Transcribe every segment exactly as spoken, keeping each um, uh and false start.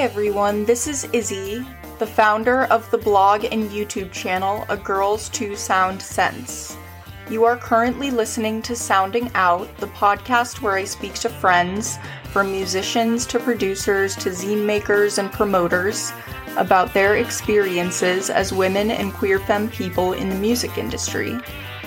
Hi everyone, this is Izzy, the founder of the blog and YouTube channel A Girl's Two Sound Sense. You are currently listening to Sounding Out, the podcast where I speak to friends, from musicians to producers to zine makers and promoters, about their experiences as women and queer femme people in the music industry.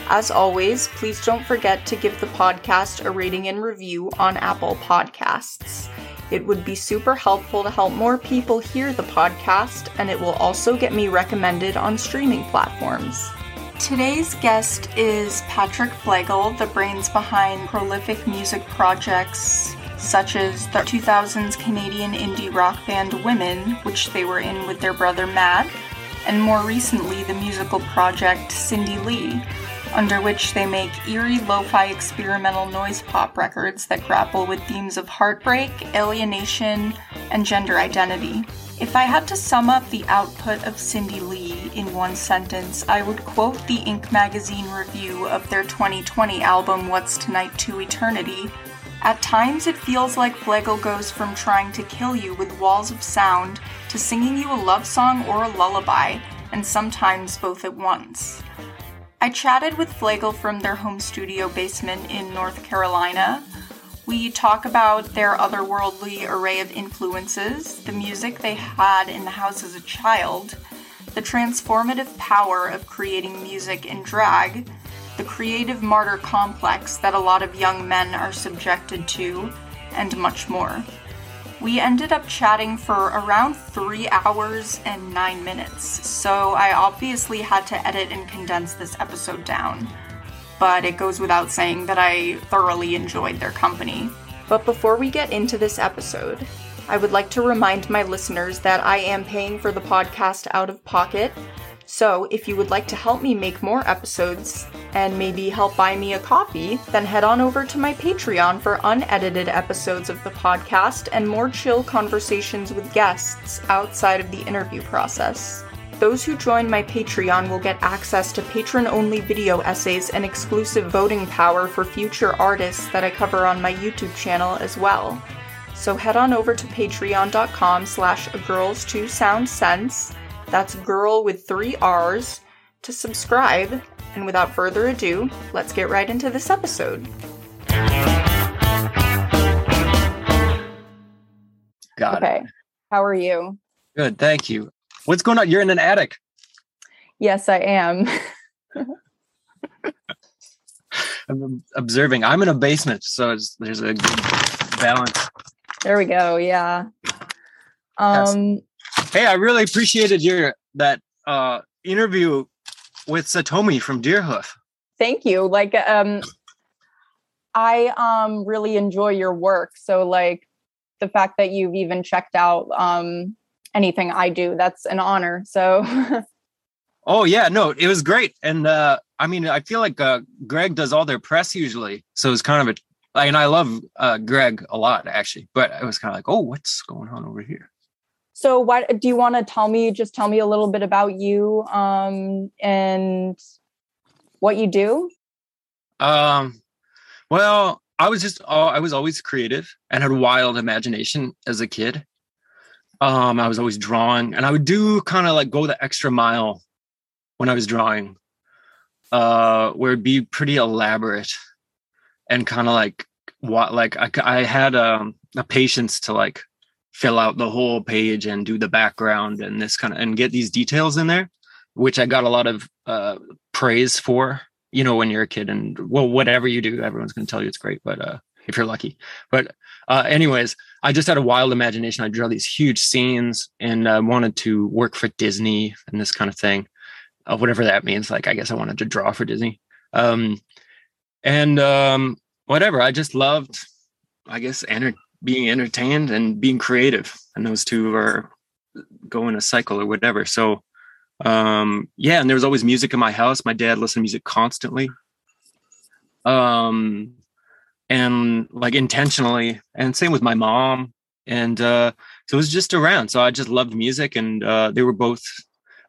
As always, please don't forget to give the podcast a rating and review on Apple Podcasts. It would be super helpful to help more people hear the podcast, and it will also get me recommended on streaming platforms. Today's guest is Patrick Flegel, the brains behind prolific music projects such as the two thousands Canadian indie rock band Women, which they were in with their brother Matt, and more recently the musical project Cindy Lee, under which they make eerie lo-fi experimental noise pop records that grapple with themes of heartbreak, alienation, and gender identity. If I had to sum up the output of Cindy Lee in one sentence, I would quote the Ink Magazine review of their twenty twenty album What's Tonight to Eternity. At times it feels like Flegel goes from trying to kill you with walls of sound to singing you a love song or a lullaby, and sometimes both at once. I chatted with Flegel from their home studio basement in North Carolina. We talk about their otherworldly array of influences, the music they had in the house as a child, the transformative power of creating music in drag, the creative martyr complex that a lot of young men are subjected to, and much more. We ended up chatting for around three hours and nine minutes, so I obviously had to edit and condense this episode down. But it goes without saying that I thoroughly enjoyed their company. But before we get into this episode, I would like to remind my listeners that I am paying for the podcast out of pocket, so if you would like to help me make more episodes and maybe help buy me a coffee, then head on over to my Patreon for unedited episodes of the podcast and more chill conversations with guests outside of the interview process. Those who join my Patreon will get access to patron-only video essays and exclusive voting power for future artists that I cover on my YouTube channel as well. So head on over to patreon.com slash agirls2soundsense, that's girl with three R's, to subscribe. And without further ado, let's get right into this episode. Got it. Okay. How are you? Good, thank you. What's going on? You're in an attic. Yes, I am. I'm observing. I'm in a basement, so it's, there's a good balance. There we go. Yeah. Um. Yes. Hey, I really appreciated your that uh, interview with Satomi from Deerhoof. Thank you. Like, um, I um really enjoy your work. So, like, the fact that you've even checked out um. anything I do, that's an honor. So oh yeah, no, it was great. And uh I mean, I feel like uh Greg does all their press usually, so it's kind of a, and I love uh Greg a lot actually, but I was kind of like, oh, what's going on over here? So what do you want to tell me? Just tell me a little bit about you um and what you do. Um well, I was just uh, I was always creative and had a wild imagination as a kid. Um, I was always drawing, and I would do kind of like go the extra mile when I was drawing, uh, where it'd be pretty elaborate and kind of like what, like I, I had um, a patience to like fill out the whole page and do the background and this kind of, and get these details in there, which I got a lot of uh, praise for, you know, when you're a kid. And well, whatever you do, everyone's going to tell you it's great, but uh, if you're lucky, but uh, anyways, I just had a wild imagination. I drew these huge scenes, and I uh, wanted to work for Disney and this kind of thing, uh, whatever that means. Like, I guess I wanted to draw for Disney, um, and um, whatever. I just loved, I guess, enter- being entertained and being creative, and those two are go in a cycle or whatever. So, um, yeah, and there was always music in my house. My dad listened to music constantly. Um. And like intentionally, and same with my mom. And uh, so it was just around. So I just loved music, and uh, they were both,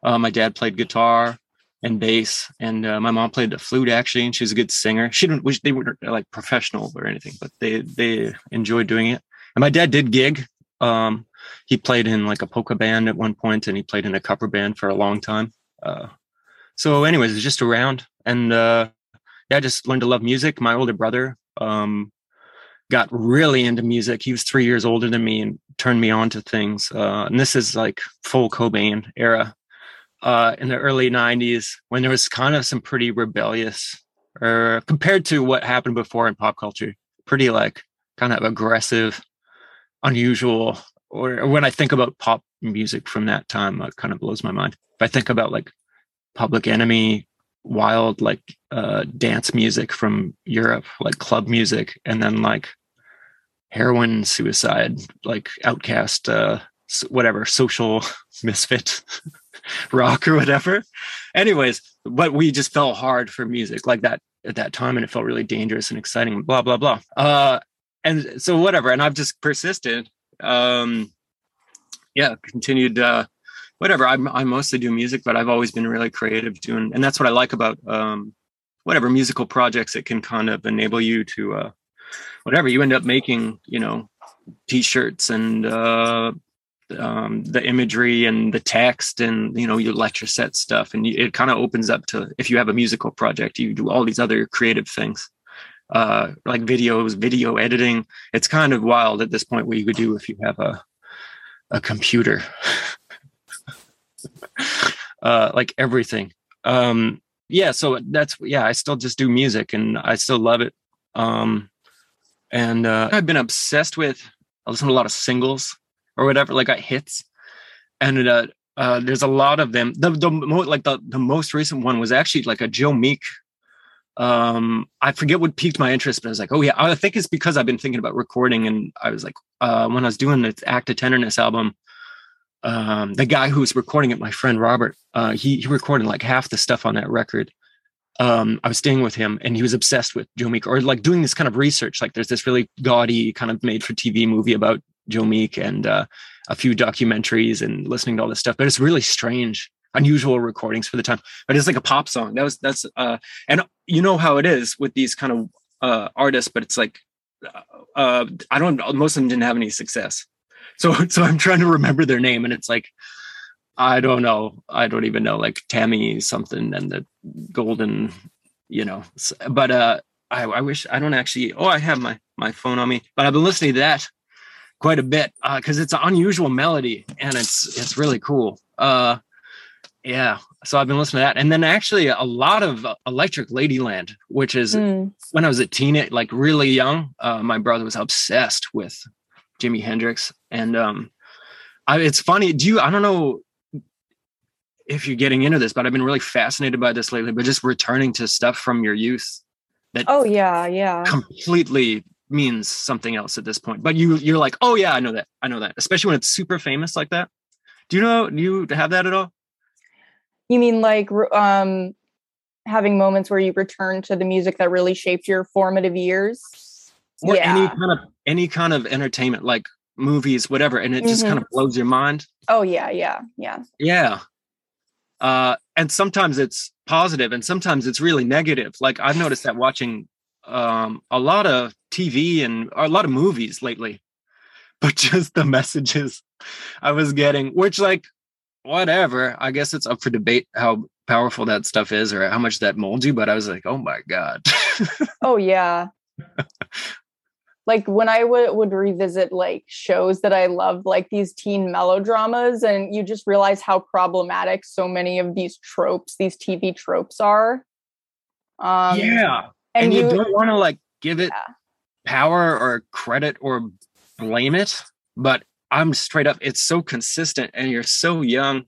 uh, my dad played guitar and bass, and uh, my mom played the flute actually. And she was a good singer. She didn't wish they weren't like professional or anything, but they, they enjoyed doing it. And my dad did gig. Um, he played in like a polka band at one point, and he played in a cover band for a long time. Uh, so anyways, it was just around. And uh, yeah, I just learned to love music. My older brother um, got really into music. He was three years older than me and turned me on to things. Uh, and this is like full Cobain era uh, in the early nineties, when there was kind of some pretty rebellious, or compared to what happened before in pop culture, pretty like kind of aggressive, unusual. Or when I think about pop music from that time, it kind of blows my mind. If I think about like Public Enemy, wild like uh, dance music from Europe, like club music, and then like heroin, suicide, like Outcast, uh, whatever, social misfit rock or whatever. Anyways, but we just fell hard for music like that at that time, and it felt really dangerous and exciting, blah, blah, blah. Uh, and so whatever. And I've just persisted. Um, yeah, continued, uh, whatever. I'm, I mostly do music, but I've always been really creative doing, and that's what I like about, um, whatever musical projects. It can kind of enable you to, uh, whatever, you end up making, you know, t-shirts and, uh, um, the imagery and the text and, you know, your lecture set stuff. And you, it kind of opens up to, if you have a musical project, you do all these other creative things. Uh, like videos, video editing. It's kind of wild at this point what you could do if you have a a computer. uh, like everything. Um, yeah, so that's, yeah, I still just do music and I still love it. Um, and uh, I've been obsessed with, I listen to a lot of singles or whatever, like I hits. And uh, uh, there's a lot of them. The, the mo- Like the, the most recent one was actually like a Joe Meek. Um, I forget what piqued my interest, but I was like, oh yeah, I think it's because I've been thinking about recording. And I was like, uh, when I was doing the Act of Tenderness album, um, the guy who was recording it, my friend, Robert, uh, he, he recorded like half the stuff on that record. Um, I was staying with him and he was obsessed with Joe Meek, or like doing this kind of research. Like there's this really gaudy kind of made for T V movie about Joe Meek and, uh, a few documentaries and listening to all this stuff, but it's really strange. Unusual recordings for the time, but it's like a pop song. That was, that's, uh, and you know how it is with these kind of, uh, artists, but it's like, uh, I don't, most of them didn't have any success. So, so I'm trying to remember their name and it's like, I don't know. I don't even know, like Tammy something and the golden, you know, but, uh, I, I wish I don't actually, oh, I have my, my phone on me, but I've been listening to that quite a bit. Uh, cause it's an unusual melody and it's, it's really cool. Uh, Yeah, so I've been listening to that. And then actually a lot of Electric Ladyland, which is mm. when I was a teenager, like really young, uh, my brother was obsessed with Jimi Hendrix. And um, I, it's funny, do you, I don't know if you're getting into this, but I've been really fascinated by this lately, but just returning to stuff from your youth that oh yeah, yeah, completely means something else at this point. But you, you're like, oh yeah, I know that, I know that. Especially when it's super famous like that. Do you know, do you have that at all? You mean like um, having moments where you return to the music that really shaped your formative years? Or yeah. any kind of any kind of entertainment, like movies, whatever, and it mm-hmm. just kind of blows your mind. Oh yeah, yeah, yeah, yeah. Uh, and sometimes it's positive, and sometimes it's really negative. Like I've noticed that watching um, a lot of T V and or a lot of movies lately, but just the messages I was getting, which like. Whatever, I guess it's up for debate how powerful that stuff is or how much that molds you, but I was like, oh my God. Oh yeah. Like when I w- would revisit like shows that I loved, like these teen melodramas, and you just realize how problematic so many of these tropes, these T V tropes are. Um, yeah. And, and you, you don't want to like give it yeah. power or credit or blame it, but I'm straight up, it's so consistent and you're so young.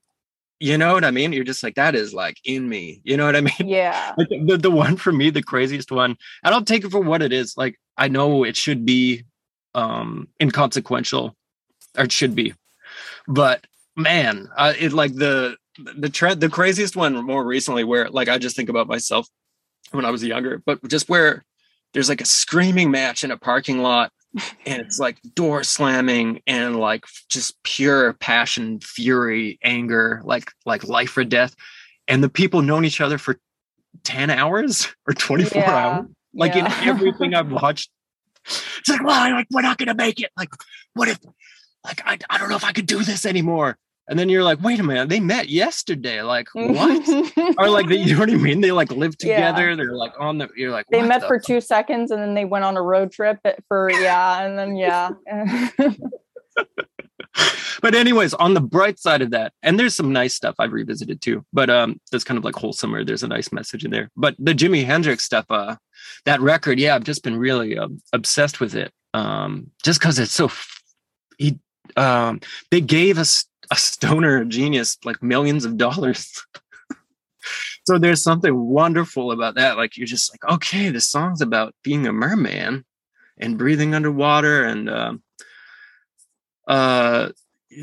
You know what I mean? You're just like, that is like in me. You know what I mean? Yeah. Like the, the one for me, the craziest one, and I'll take it for what it is. Like, I know it should be um, inconsequential, or it should be, but man, uh, it like the, the trend, the craziest one more recently where like, I just think about myself when I was younger, but just where there's like a screaming match in a parking lot. And it's like door slamming and like just pure passion, fury, anger, like like life or death. And the people known each other for ten hours or twenty-four yeah. hours. Like yeah. in everything I've watched. It's like, well, like, we're not going to make it. Like, what if, like, I, I don't know if I could do this anymore. And then you're like, wait a minute, they met yesterday. Like, what? Or like, they, you know what I mean? They like live together. Yeah. They're like on the, you're like, they met the for fuck? two seconds and then they went on a road trip for, yeah. And then, yeah. But anyways, on the bright side of that, and there's some nice stuff I've revisited too, but um, that's kind of like wholesomer. There's a nice message in there. But the Jimi Hendrix stuff, uh, that record, yeah, I've just been really um, obsessed with it. Um, just because it's so, f- he, um, they gave us, a stoner genius like millions of dollars. So there's something wonderful about that. Like, you're just like, okay, this song's about being a merman and breathing underwater and uh, uh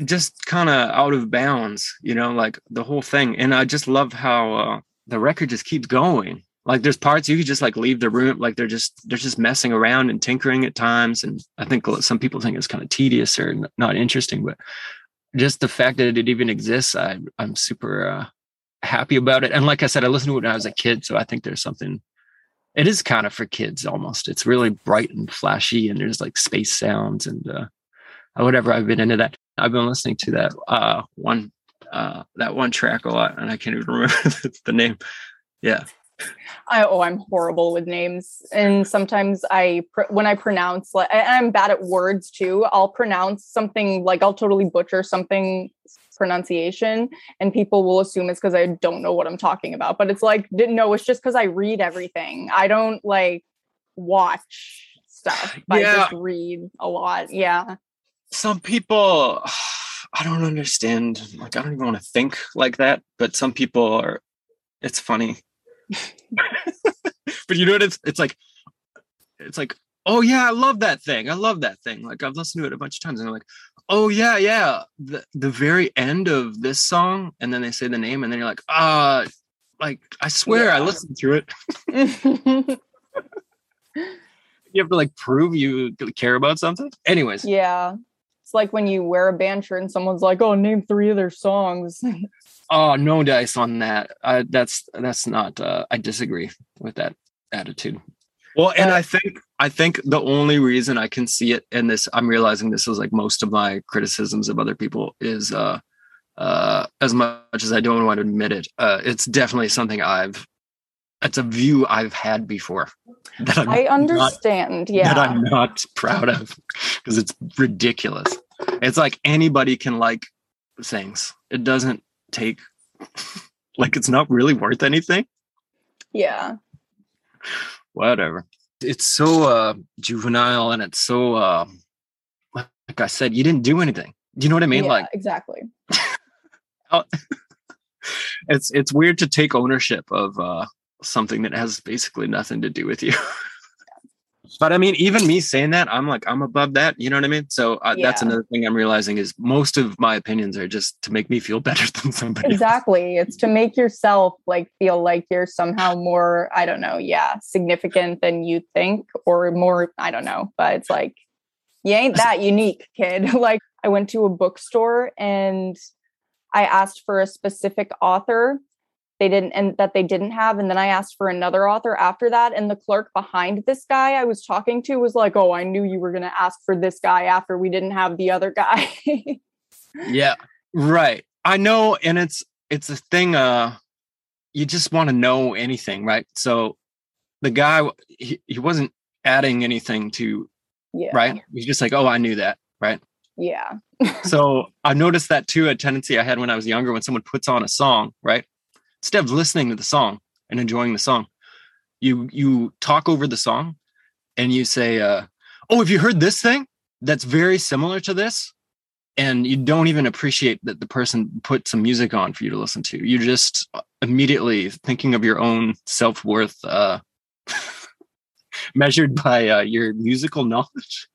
just kind of out of bounds, you know, like the whole thing. And I just love how uh, the record just keeps going. Like, there's parts you could just like leave the room, like they're just they're just messing around and tinkering at times. And I think some people think it's kind of tedious or n- not interesting, but just the fact that it even exists, I, I'm super uh, happy about it. And like I said, I listened to it when I was a kid, so I think there's something. It is kind of for kids almost. It's really bright and flashy, and there's like space sounds and uh, whatever. I've been into that. I've been listening to that uh, one uh, that one track a lot, and I can't even remember the name. Yeah. I, oh, I'm horrible with names. And sometimes I, pr- when I pronounce, like, I'm bad at words too. I'll pronounce something, like I'll totally butcher something pronunciation, and people will assume it's because I don't know what I'm talking about. But it's like, didn't know. It's just because I read everything. I don't like watch stuff. But yeah. I just read a lot. Yeah. Some people, I don't understand. Like, I don't even want to think like that. But some people are, it's funny. But you know what, it's it's like it's like oh yeah, I love that thing I love that thing like I've listened to it a bunch of times, and I'm like, oh yeah yeah the, the very end of this song, and then they say the name, and then you're like, ah, uh, like I swear yeah. I listened to it. You have to like prove you care about something. Anyways, yeah, it's like when you wear a band shirt and someone's like, oh, name three of their songs. Oh, no dice on that. Uh, that's that's not. Uh, I disagree with that attitude. Well, and uh, I think I think the only reason I can see it in this, I'm realizing this is like most of my criticisms of other people is, uh, uh, as much as I don't want to admit it, uh, it's definitely something I've. It's a view I've had before. That I'm I understand. Not, yeah, that I'm not proud of, because it's ridiculous. It's like anybody can like things. It doesn't. Take like it's not really worth anything. Yeah, whatever. It's so uh juvenile, and it's so uh like I said, you didn't do anything. Do you know what I mean? Yeah, like exactly. it's it's weird to take ownership of uh something that has basically nothing to do with you. But I mean, even me saying that, I'm like, I'm above that. You know what I mean? So uh, yeah. That's another thing I'm realizing is most of my opinions are just to make me feel better than somebody. Exactly. Else. It's to make yourself like feel like you're somehow more, I don't know. Yeah. Significant than you think, or more, I don't know. But it's like, you ain't that unique, kid. Like, I went to a bookstore and I asked for a specific author. They didn't, and that they didn't have. And then I asked for another author after that. And the clerk behind this guy I was talking to was like, oh, I knew you were going to ask for this guy after we didn't have the other guy. Yeah, right. I know. And it's, it's a thing. Uh, you just want to know anything, right? So the guy, he, he wasn't adding anything to, yeah. Right? He's just like, oh, I knew that. Right. Yeah. So I noticed that too, a tendency I had when I was younger, when someone puts on a song, right? Instead of listening to the song and enjoying the song, you you talk over the song and you say, uh, oh, have you heard this thing that's very similar to this? And you don't even appreciate that the person put some music on for you to listen to. You're just immediately thinking of your own self-worth uh, measured by uh, your musical knowledge.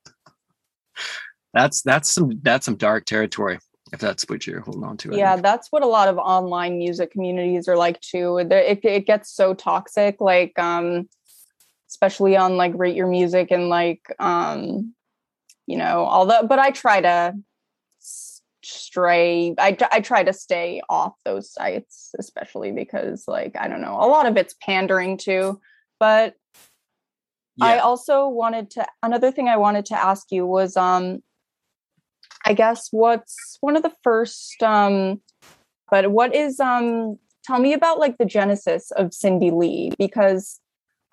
That's that's some that's some dark territory. If that's what you're holding on to. I yeah, think. That's what a lot of online music communities are like too. It, it gets so toxic, like, um, especially on like Rate Your Music and like, um, you know, all that. But I try to stray, I, I try to stay off those sites, especially because like, I don't know, a lot of it's pandering too. But yeah. I also wanted to, another thing I wanted to ask you was, um, I I guess what's one of the first, um, but what is, um, tell me about like the genesis of Cindy Lee, because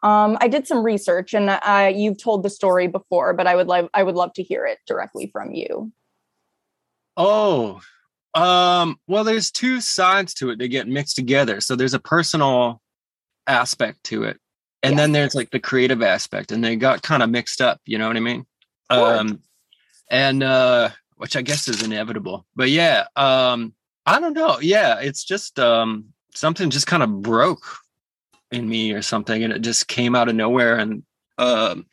um, I did some research and uh, you've told the story before, but I would love, I would love to hear it directly from you. Oh, um, well, there's two sides to it that get mixed together. So there's a personal aspect to it. And yes. then there's like the creative aspect, and they got kind of mixed up, you know what I mean? Um, and, uh, which I guess is inevitable, but yeah, um, I don't know. Yeah. It's just, um, something just kind of broke in me or something. And it just came out of nowhere. And, um,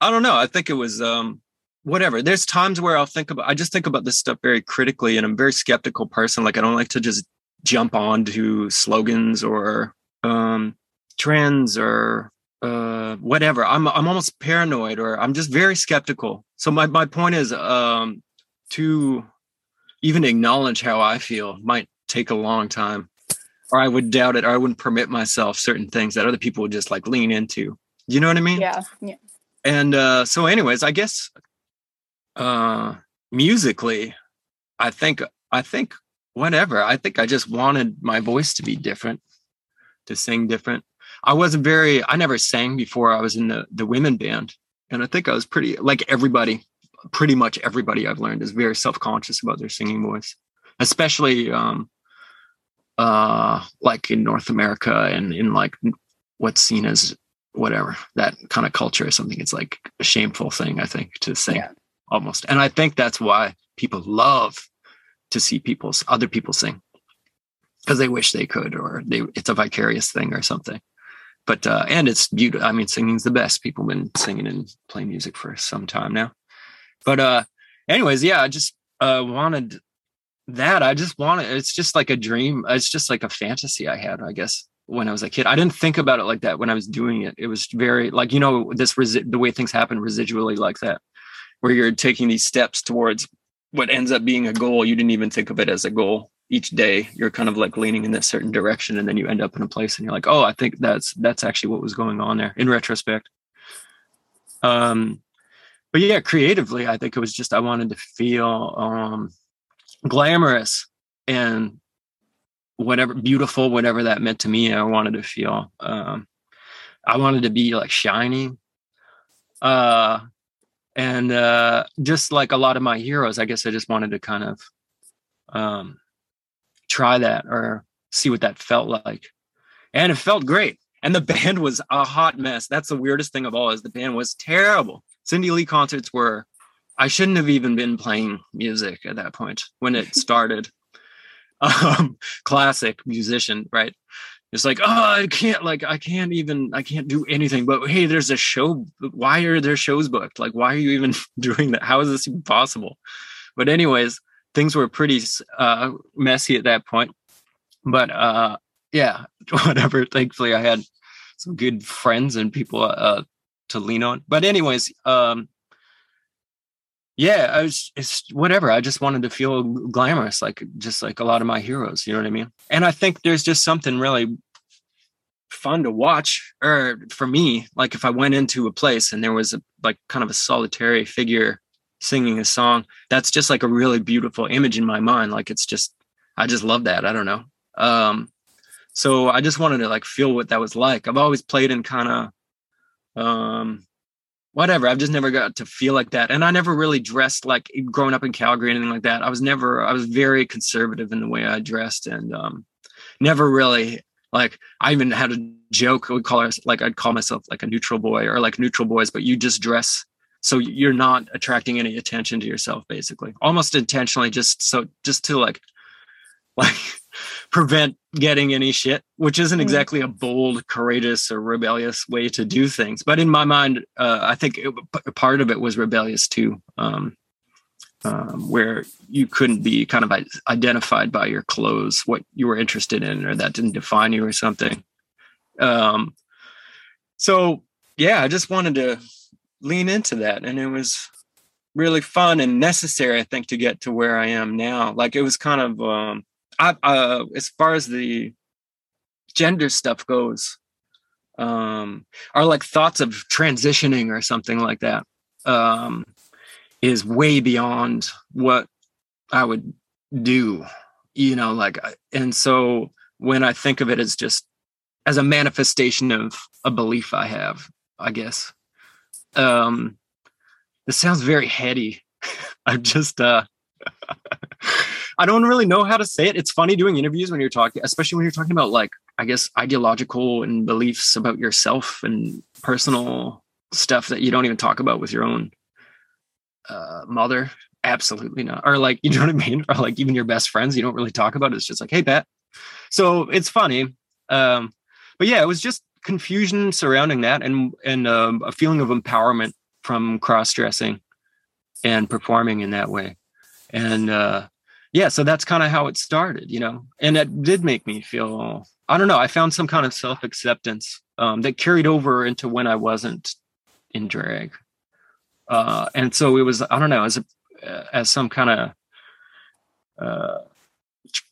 I don't know. I think it was, um, whatever. There's times where I'll think about, I just think about this stuff very critically, and I'm a very skeptical person. Like, I don't like to just jump on to slogans or, um, trends or uh whatever. I'm I'm almost paranoid, or I'm just very skeptical. So my, my point is um to even acknowledge how I feel might take a long time, or I would doubt it, or I wouldn't permit myself certain things that other people would just like lean into. You know what I mean? Yeah. Yeah. And uh so anyways, I guess uh musically, I think I think whatever. I think I just wanted my voice to be different, to sing different. I wasn't very, I never sang before I was in the, the women band. And I think I was pretty, like everybody, pretty much everybody I've learned is very self-conscious about their singing voice, especially um, uh, like in North America and in like what's seen as whatever, that kind of culture or something. It's like a shameful thing, I think, to sing yeah. almost. And I think that's why people love to see people's other people sing, because they wish they could, or they, it's a vicarious thing or something. But, uh, and it's beautiful. I mean, singing's the best. People have been singing and playing music for some time now. But, uh, anyways, yeah, I just, uh, wanted that. I just wanted, it's just like a dream. It's just like a fantasy I had, I guess, when I was a kid. I didn't think about it like that when I was doing it. It was very like, you know, this, resi- the way things happen residually like that, where you're taking these steps towards what ends up being a goal. You didn't even think of it as a goal. Each day you're kind of like leaning in this certain direction, and then you end up in a place and you're like, oh, I think that's, that's actually what was going on there in retrospect. Um, but yeah, creatively, I think it was just, I wanted to feel um, glamorous and whatever, beautiful, whatever that meant to me. I wanted to feel, um, I wanted to be like shiny. Uh, and uh, just like a lot of my heroes, I guess I just wanted to kind of, um, try that or see what that felt like. And it felt great. And the band was a hot mess. That's the weirdest thing of all, is the band was terrible. Cindy Lee concerts were, I shouldn't have even been playing music at that point when it started. um, classic musician, right? It's like, oh, I can't, like, I can't even, I can't do anything, but hey, there's a show. Why are there shows booked? Like, why are you even doing that? How is this even possible? But anyways, things were pretty uh, messy at that point, but uh, yeah, whatever. Thankfully, I had some good friends and people uh, to lean on. But anyways, um, yeah, I was, it's whatever. I just wanted to feel glamorous, like just like a lot of my heroes. You know what I mean? And I think there's just something really fun to watch, or for me, like if I went into a place and there was a, like kind of a solitary figure singing a song, that's just like a really beautiful image in my mind. Like, it's just, I just love that. I don't know. Um, so I just wanted to like feel what that was like. I've always played in kind of, um, whatever. I've just never got to feel like that. And I never really dressed like, growing up in Calgary, anything like that. I was never, I was very conservative in the way I dressed, and, um, never really like, I even had a joke. I would call us like, I'd call myself like a neutral boy, or like neutral boys, but you just dress so you're not attracting any attention to yourself, basically, almost intentionally, just so just to like, like prevent getting any shit, which isn't exactly a bold, courageous or rebellious way to do things. But in my mind, uh, I think it, part of it was rebellious too, um, um, where you couldn't be kind of identified by your clothes, what you were interested in, or that didn't define you or something. Um, so, yeah, I just wanted to lean into that, and it was really fun and necessary, I think, to get to where I am now. Like, it was kind of um I uh as far as the gender stuff goes, um or like thoughts of transitioning or something like that, um is way beyond what I would do, you know, like, and so when I think of it as just as a manifestation of a belief I have, I guess, um, this sounds very heady. I'm just, uh, I don't really know how to say it. It's funny doing interviews when you're talking, especially when you're talking about, like, I guess, ideological and beliefs about yourself and personal stuff that you don't even talk about with your own uh, mother. Absolutely not. Or, like, you know what I mean? Or, like, even your best friends, you don't really talk about it. It's just like, hey, Pat. So it's funny. Um, but yeah, it was just confusion surrounding that and, and um, a feeling of empowerment from cross-dressing and performing in that way. And uh, yeah, so that's kind of how it started, you know, and that did make me feel, I don't know, I found some kind of self-acceptance um, that carried over into when I wasn't in drag. Uh, and so it was, I don't know, as, a, as some kind of uh,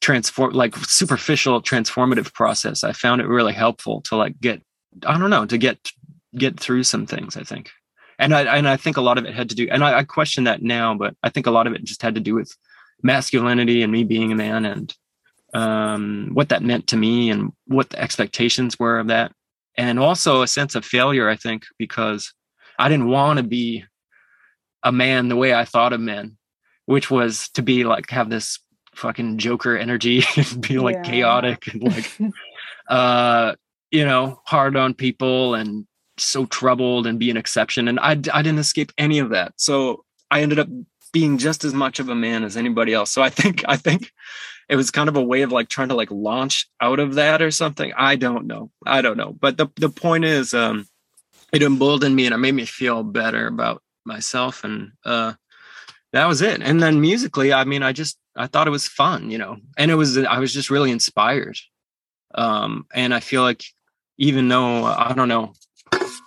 transform, like superficial transformative process, I found it really helpful to like get, I don't know, to get, get through some things, I think. And I and I think a lot of it had to do, and I, I question that now, but I think a lot of it just had to do with masculinity and me being a man and um, what that meant to me and what the expectations were of that. And also a sense of failure, I think, because I didn't want to be a man the way I thought of men, which was to be like, have this fucking Joker energy and be like yeah. chaotic and like, uh, you know, hard on people and so troubled and be an exception. And I, I didn't escape any of that. So I ended up being just as much of a man as anybody else. So I think, I think it was kind of a way of like trying to like launch out of that or something. I don't know. I don't know. But the, the point is, um, it emboldened me and it made me feel better about myself. And, uh, that was it. And then musically, I mean, I just, I thought it was fun, you know, and it was, I was just really inspired. Um, and I feel like even though, I don't know,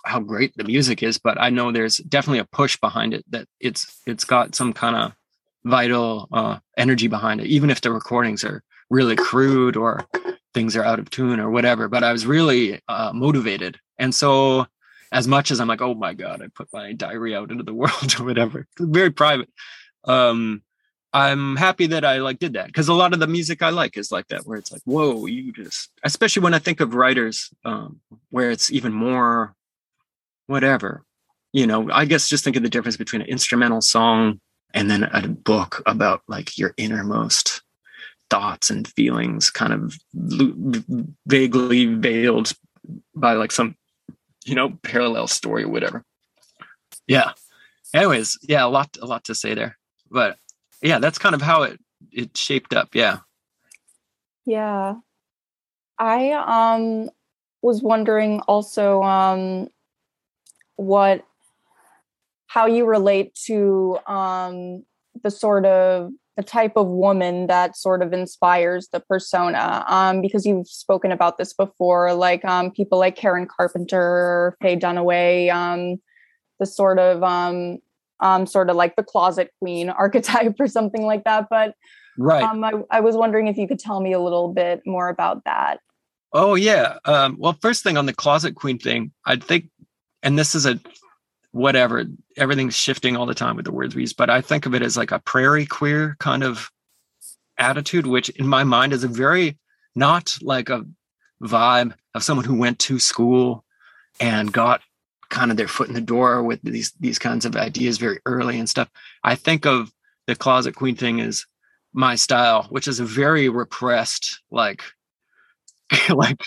how great the music is, but I know there's definitely a push behind it that it's it's got some kind of vital uh, energy behind it, even if the recordings are really crude or things are out of tune or whatever. But I was really uh, motivated. And so as much as I'm like, oh my God, I put my diary out into the world or whatever, very private. Um, I'm happy that I like did that because a lot of the music I like is like that, where it's like, whoa, you just, especially when I think of writers um, where it's even more whatever, you know, I guess just think of the difference between an instrumental song and then a book about like your innermost thoughts and feelings kind of vaguely veiled by like some, you know, parallel story or whatever. Yeah. Anyways. Yeah. A lot, a lot to say there, but yeah, that's kind of how it, it shaped up. Yeah. Yeah. I, um, was wondering also, um, what, how you relate to um, the sort of, the type of woman that sort of inspires the persona, um, because you've spoken about this before, like um, people like Karen Carpenter, Faye Dunaway, um, the sort of, um, um, sort of like the closet queen archetype or something like that. But right. um, I, I was wondering if you could tell me a little bit more about that. Oh, yeah. Um, well, first thing on the closet queen thing, I think, and this is a whatever, everything's shifting all the time with the words we use, but I think of it as like a prairie queer kind of attitude, which in my mind is a very, not like a vibe of someone who went to school and got kind of their foot in the door with these, these kinds of ideas very early and stuff. I think of the closet queen thing as my style, which is a very repressed, like, like,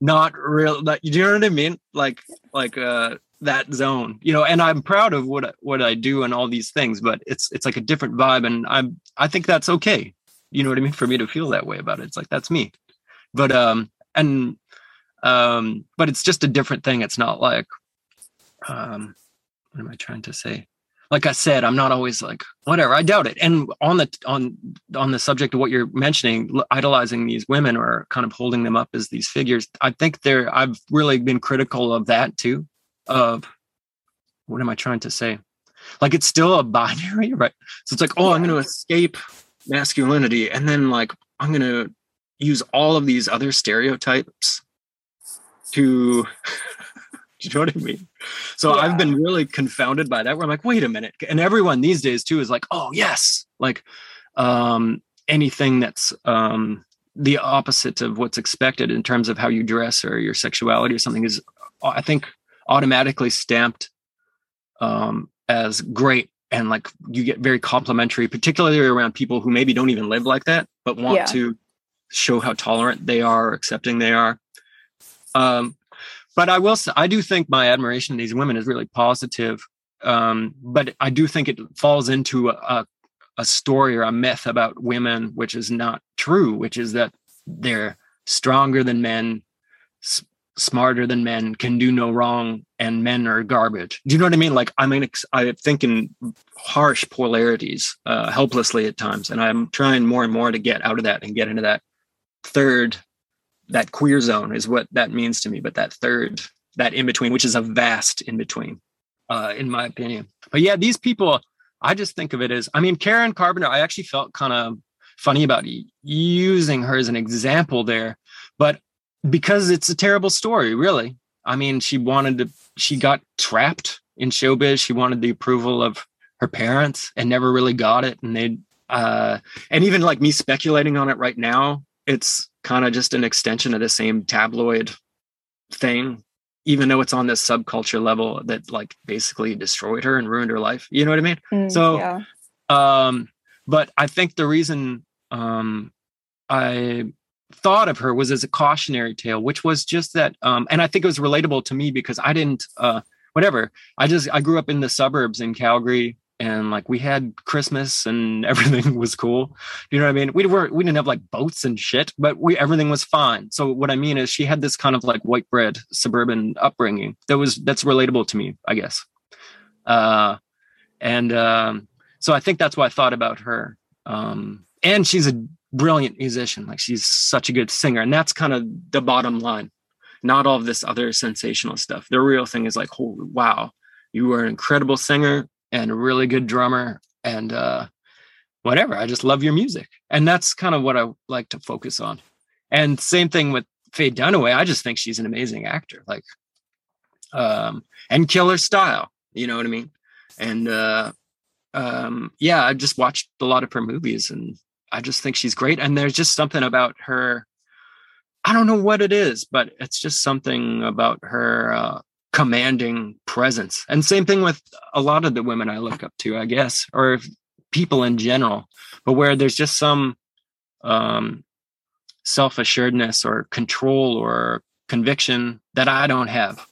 not real, like, you know what I mean? Like, like, uh, that zone, you know, and I'm proud of what, what I do and all these things, but it's, it's like a different vibe. And I'm, I think that's okay. You know what I mean? For me to feel that way about it. It's like, that's me, but, um, and, um, but it's just a different thing. It's not like, um, what am I trying to say? Like I said, I'm not always like, whatever, I doubt it. And on the, on, on the subject of what you're mentioning, idolizing these women or kind of holding them up as these figures, I think they're, I've really been critical of that too. Of what am I trying to say? Like, it's still a binary, right? So it's like, oh, I'm going to escape masculinity. And then like, I'm going to use all of these other stereotypes to, you know what I mean? So yeah. I've been really confounded by that, where I'm like, wait a minute. And everyone these days too is like, oh yes. Like, um, anything that's um, the opposite of what's expected in terms of how you dress or your sexuality or something is, I think, automatically stamped um, as great. And like you get very complimentary, particularly around people who maybe don't even live like that, but want yeah. to show how tolerant they are, or accepting they are. Um, but I will say, I do think my admiration of these women is really positive. Um, but I do think it falls into a, a, a story or a myth about women, which is not true, which is that they're stronger than men, s- smarter than men, can do no wrong, and men are garbage. Do you know what I mean? Like, I mean, I think in harsh polarities, uh, helplessly at times, and I'm trying more and more to get out of that and get into that third, that queer zone is what that means to me. But that third, that in between, which is a vast in between, uh, in my opinion. But yeah, these people, I just think of it as, I mean, Karen Carpenter, I actually felt kind of funny about using her as an example there, but because it's a terrible story, really. I mean, she wanted to, she got trapped in showbiz. She wanted the approval of her parents and never really got it. And they, uh, and even like me speculating on it right now, it's kind of just an extension of the same tabloid thing, even though it's on this subculture level that like basically destroyed her and ruined her life. You know what I mean? Mm, so, yeah. um, but I think the reason, um, I, thought of her was as a cautionary tale, which was just that um and I think it was relatable to me because I didn't uh whatever I just I grew up in the suburbs in Calgary, and like we had Christmas and everything was cool. You know what I mean? We weren't we didn't have like boats and shit, but we everything was fine. So what I mean is she had this kind of like white bread suburban upbringing that was that's relatable to me, I guess. Uh and um so I think that's why I thought about her. Um and she's a brilliant musician. Like she's such a good singer, and that's kind of the bottom line, not all of this other sensational stuff. The real thing is like, holy wow, you were an incredible singer and a really good drummer, and uh whatever, I just love your music. And that's kind of what I like to focus on. And same thing with Faye Dunaway. I just think she's an amazing actor, like um and killer style, you know what I mean? And uh um yeah I just watched a lot of her movies, and I just think she's great. And there's just something about her. I don't know what it is, but it's just something about her uh, commanding presence. And same thing with a lot of the women I look up to, I guess, or people in general, but where there's just some um, self-assuredness or control or conviction that I don't have,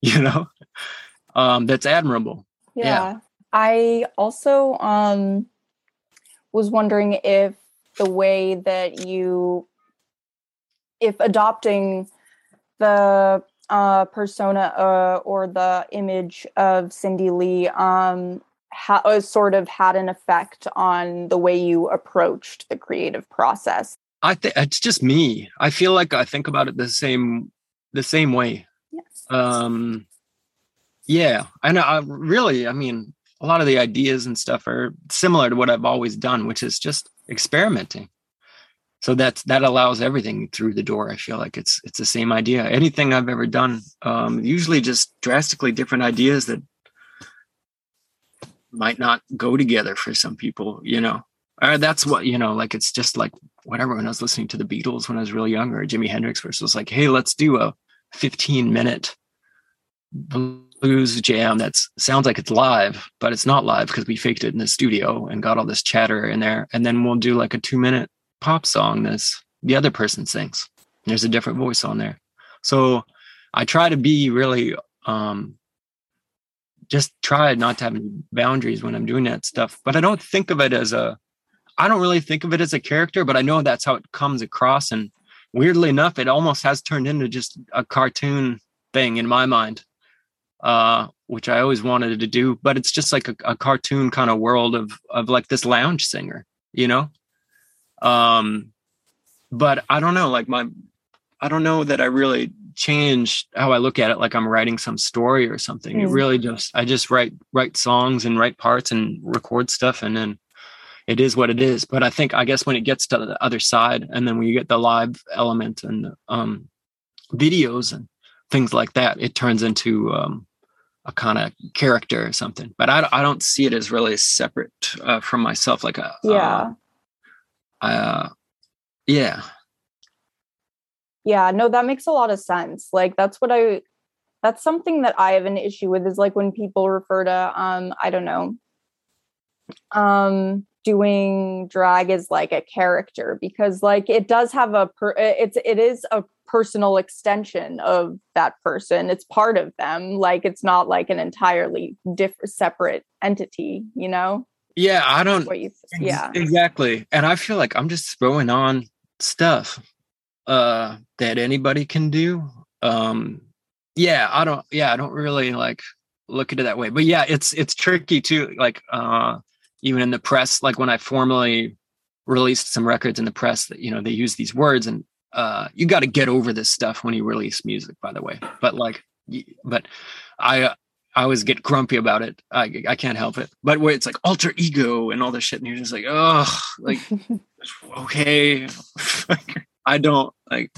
you know, um, that's admirable. Yeah. yeah. I also, um, was wondering if the way that you, if adopting the uh, persona uh, or the image of Cindy Lee um, ha- uh, sort of had an effect on the way you approached the creative process. I think it's just me. I feel like I think about it the same, the same way. Yes. Um, yeah, and I really, I mean, a lot of the ideas and stuff are similar to what I've always done, which is just experimenting. So that's, that allows everything through the door. I feel like it's, it's the same idea. Anything I've ever done, um, usually just drastically different ideas that might not go together for some people, you know, or that's what, you know, like, it's just like whatever. When I was listening to the Beatles when I was really young, or Jimi Hendrix, where it was like, hey, let's do a fifteen minute blues jam that sounds like it's live, but it's not live because we faked it in the studio and got all this chatter in there. And then we'll do like a two minute pop song that's the other person sings. There's a different voice on there. So I try to be really um, just try not to have any boundaries when I'm doing that stuff. But I don't think of it as a, I don't really think of it as a character, but I know that's how it comes across. And weirdly enough, it almost has turned into just a cartoon thing in my mind. Uh, which I always wanted to do, but it's just like a, a cartoon kind of world of, of like this lounge singer, you know? Um, but I don't know, like my, I don't know that I really changed how I look at it. Like I'm writing some story or something. Mm. It really just, I just write, write songs and write parts and record stuff. And then it is what it is. But I think, I guess when it gets to the other side, and then when you get the live element and, um, videos and things like that, it turns into, um, a kind of character or something. But I, I don't see it as really separate uh, from myself. Like, a, yeah. Uh, uh, yeah. Yeah, no, that makes a lot of sense. Like, that's what I, that's something that I have an issue with is like when people refer to, um, I don't know, um, doing drag as like a character, because like it does have a, per- it's, it is a personal extension of that person. It's part of them. Like, it's not like an entirely different, separate entity, you know? Yeah, I don't, what you, ex- yeah, exactly. And I feel like I'm just throwing on stuff uh that anybody can do. Um yeah, I don't yeah, I don't really like look at it that way. But yeah, it's it's tricky too. Like uh even in the press, like when I formally released some records in the press, that you know, they use these words, and uh you got to get over this stuff when you release music, by the way. But like but I I always get grumpy about it. I I can't help it. But where it's like alter ego and all this shit, and you're just like, oh, like okay. I don't like,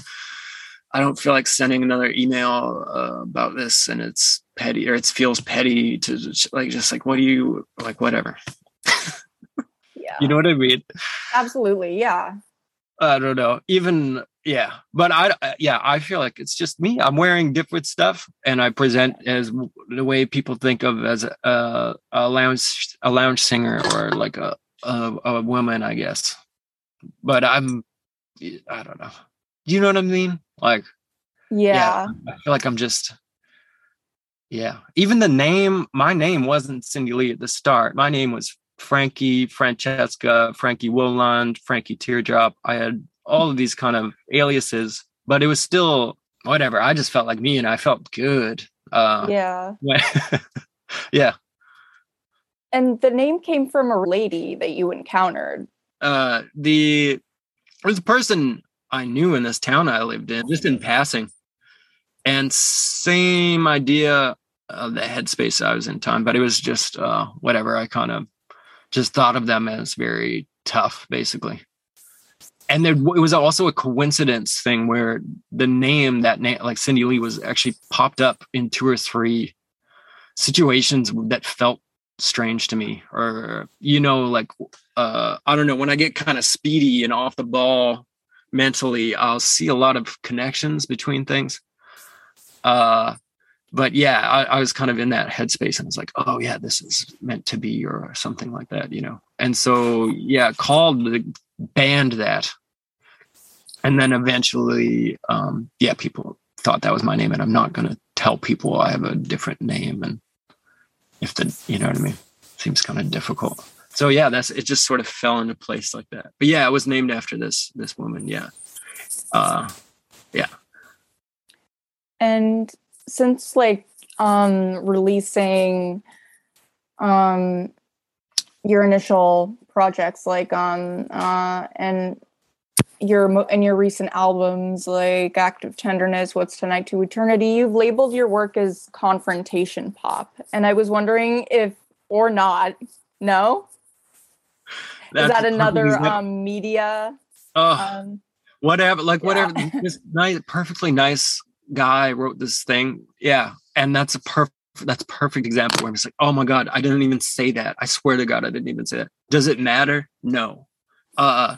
I don't feel like sending another email uh, about this, and it's petty, or it feels petty to just, like, just like, what do you like, whatever. Yeah. You know what I mean? Absolutely. Yeah. I don't know. Even, yeah, but I, yeah, I feel like it's just me. I'm wearing different stuff, and I present as the way people think of as a, a lounge, a lounge singer, or like a, a, a woman, I guess. But I'm, I don't know. Do you know what I mean? Like, yeah. yeah, I feel like I'm just, yeah. Even the name, my name wasn't Cindy Lee at the start. My name was Frankie, Francesca, Frankie Woland, Frankie Teardrop. I had all of these kind of aliases, but it was still whatever. I just felt like me, and I felt good. Uh, yeah. When, yeah. And the name came from a lady that you encountered. Uh, the... There was a person I knew in this town I lived in, just in passing. And same idea of the headspace I was in time, but it was just uh, whatever. I kind of just thought of them as very tough, basically. And there, it was also a coincidence thing where the name, that name, like Cindy Lee, was actually popped up in two or three situations that felt strange to me, or you know, like uh I don't know, when I get kind of speedy and off the ball mentally, I'll see a lot of connections between things, uh but yeah, I, I was kind of in that headspace, and I was like, oh yeah, this is meant to be, or something like that, you know. And so yeah, called the band that, and then eventually um yeah, people thought that was my name, and I'm not gonna tell people I have a different name, and if the, you know what I mean? Seems kind of difficult. So yeah, that's, it just sort of fell into place like that. But yeah, it was named after this, this woman. Yeah. Uh, yeah. And since like, um, releasing, um, your initial projects, like, um, uh, and your, mo- and your recent albums, like Act of Tenderness, What's Tonight to Eternity, you've labeled your work as confrontation pop. And I was wondering if, or not, no? That's, is that another that, um, media? Uh, um, whatever, like yeah. whatever, this nice, perfectly nice guy wrote this thing. Yeah, and that's a perfect, that's a perfect example where I'm just like, oh my God, I didn't even say that. I swear to God, I didn't even say that. Does it matter? No. Uh,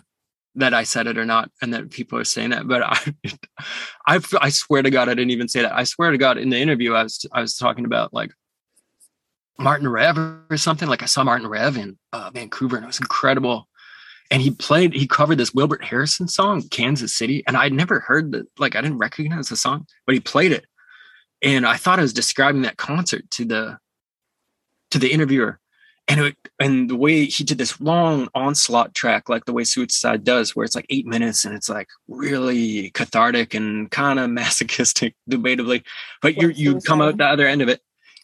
that I said it or not, and that people are saying that, but I, I, I swear to God, I didn't even say that. I swear to God, in the interview, I was, I was talking about like Martin Rev or something. Like I saw Martin Rev in uh, Vancouver, and it was incredible. And he played, he covered this Wilbert Harrison song, Kansas City, and I'd never heard that. Like I didn't recognize the song, but he played it, and I thought I was describing that concert to the, to the interviewer. And it, and the way he did this long onslaught track, like the way Suicide does, where it's like eight minutes and it's like really cathartic and kind of masochistic, debatably. But you you come out the other end of it,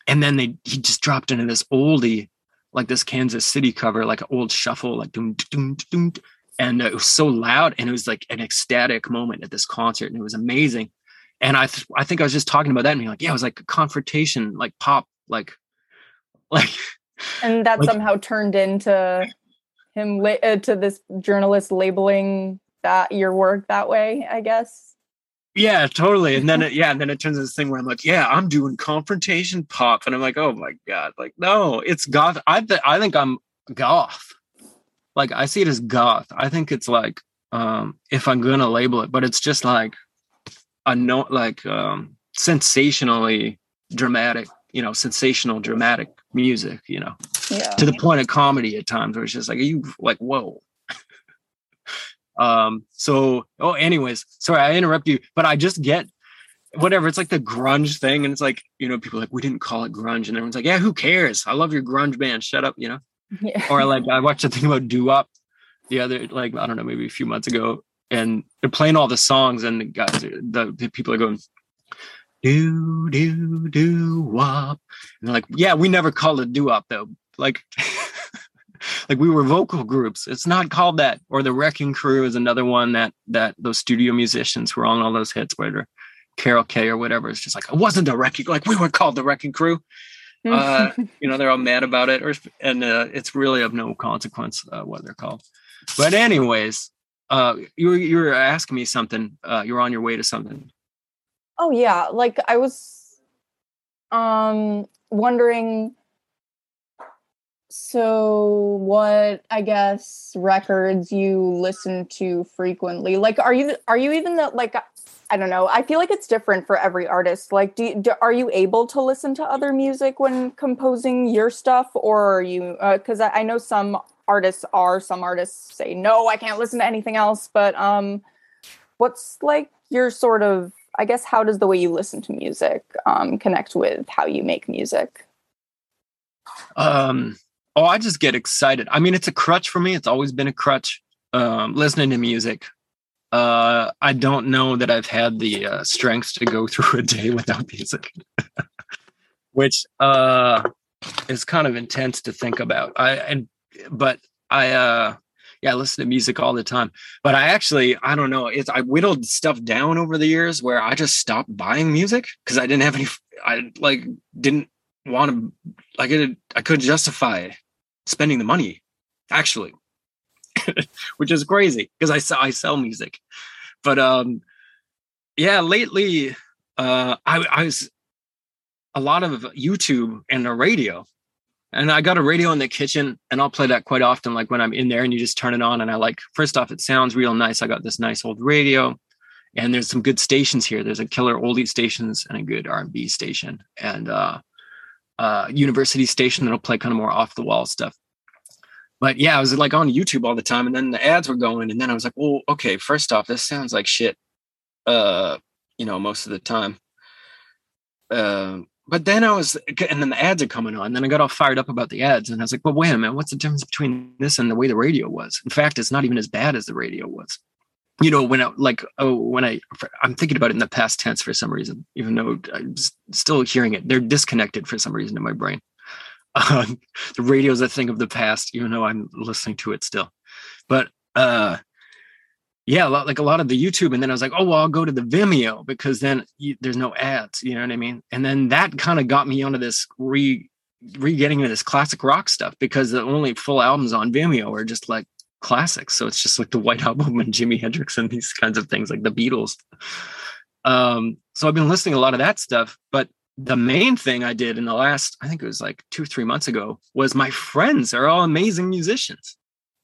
and then they he just dropped into this oldie, like this Kansas City cover, like an old shuffle, like doom doom doom, and it was so loud, and it was like an ecstatic moment at this concert, and it was amazing. And I th- I think I was just talking about that, and you're like, yeah, it was like a confrontation, like pop, like like. And that like, somehow turned into him la- uh, to this journalist labeling that your work that way, I guess. Yeah, totally. And then it, yeah, and then it turns into this thing where I'm like, yeah, I'm doing confrontation pop, and I'm like, oh my god, like no, it's goth. I th- I think I'm goth. Like I see it as goth. I think it's like um, if I'm gonna label it, but it's just like a no, like um, sensationally dramatic, you know, sensational dramatic music, you know, yeah. to the point of comedy at times where it's just like you like whoa. Um, so, oh, anyways, sorry, I interrupt you, but I just get whatever. It's like the grunge thing. And it's like, you know, people are like, we didn't call it grunge. And everyone's like, yeah, who cares? I love your grunge band. Shut up. You know? Yeah. Or like, I watched a thing about doo-wop the other, like, I don't know, maybe a few months ago, and they're playing all the songs and the guys, the, the people are going, do, do, doo-wop. And they're like, yeah, we never called it doo-wop though. Like, like we were vocal groups. It's not called that. Or the Wrecking Crew is another one that that those studio musicians were on all those hits, whether Carol Kay or whatever. It's just like, it wasn't the Wrecking, like we were called the Wrecking Crew. Uh, you know, they're all mad about it. Or and uh, it's really of no consequence uh, what they're called. But anyways, uh, you were, you were asking me something. Uh, you were on your way to something. Oh yeah, like I was um, wondering. So what, I guess, records you listen to frequently? Like, are you are you even the, like, I don't know. I feel like it's different for every artist. Like, do, you, do are you able to listen to other music when composing your stuff, or are you? Because uh, I, I know some artists are. Some artists say no, I can't listen to anything else. But um, what's like your sort of? I guess how does the way you listen to music um, connect with how you make music? Um. Oh, I just get excited. I mean, it's a crutch for me. It's always been a crutch, um, listening to music. Uh, I don't know that I've had the uh, strength to go through a day without music, which uh, is kind of intense to think about. I and but I uh, yeah, I listen to music all the time. But I actually, I don't know. It's I whittled stuff down over the years where I just stopped buying music because I didn't have any. I like didn't want to. Like I, I couldn't justify it. Spending the money, actually, which is crazy because I sell, I sell music, but um, yeah. Lately, uh, I, I was a lot of YouTube and the radio, and I got a radio in the kitchen, and I'll play that quite often. Like when I'm in there, and you just turn it on, and I like. First off, it sounds real nice. I got this nice old radio, and there's some good stations here. There's a killer oldie stations and a good R and B station, and uh. Uh, university station that'll play kind of more off the wall stuff. But yeah, I was like on YouTube all the time, and then the ads were going, and then I was like, well, okay, first off, this sounds like shit, uh, you know, most of the time. Uh, but then I was, and then the ads are coming on, and then I got all fired up about the ads, and I was like, well, wait a minute, what's the difference between this and the way the radio was? In fact, it's not even as bad as the radio was. You know, when I, like, oh, when I, I'm thinking about it in the past tense for some reason, even though I'm still hearing it, they're disconnected for some reason in my brain. Um, the radio is a thing of the past, even though I'm listening to it still. But uh, yeah, a lot, like a lot of the YouTube. And then I was like, oh, well, I'll go to the Vimeo because then you, there's no ads. You know what I mean? And then that kind of got me onto this re, re getting into this classic rock stuff because the only full albums on Vimeo are just like, classics, so it's just like the White Album and Jimi Hendrix and these kinds of things, like the Beatles. Um, so I've been listening to a lot of that stuff. But the main thing I did in the last, I think it was like two or three months ago, was my friends are all amazing musicians,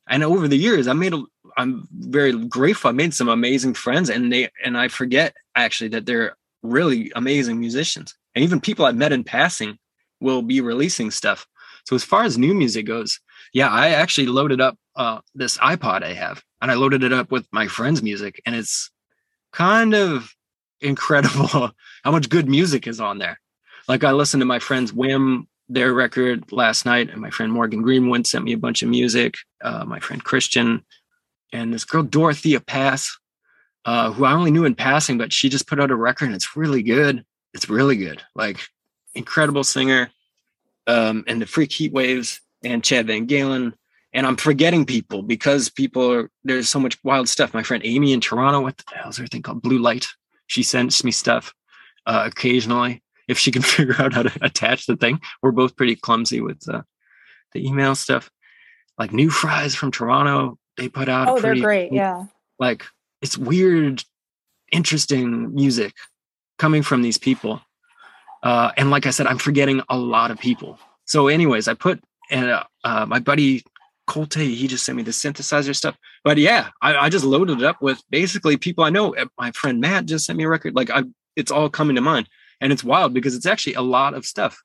and over the years I made. A, I'm very grateful. I made some amazing friends, and they and I forget actually that they're really amazing musicians, and even people I've met in passing will be releasing stuff. So as far as new music goes, yeah, I actually loaded up. Uh, this iPod I have, and I loaded it up with my friend's music, and it's kind of incredible how much good music is on there. Like I listened to my friend's Whim, their record last night, and my friend Morgan Greenwood sent me a bunch of music, uh, my friend Christian, and this girl Dorothea Pass, uh, who I only knew in passing, but she just put out a record, and it's really good. It's really good. Like incredible singer, um, and the Freak Heat Waves, and Chad Van Galen. And I'm forgetting people because people are, there's so much wild stuff. My friend Amy in Toronto, what the hell's her thing called? Blue Light. She sends me stuff uh, occasionally if she can figure out how to attach the thing. We're both pretty clumsy with uh, the email stuff. Like New Fries from Toronto, they put out. Oh, pretty, they're great. Yeah. Like it's weird. interesting music coming from these people. Uh, and like I said, I'm forgetting a lot of people. So anyways, I put, and uh, uh, my buddy Colte, he just sent me the synthesizer stuff. But yeah, I, I just loaded it up with basically people I know. My friend Matt just sent me a record. Like I, it's all coming to mind. And it's wild because it's actually a lot of stuff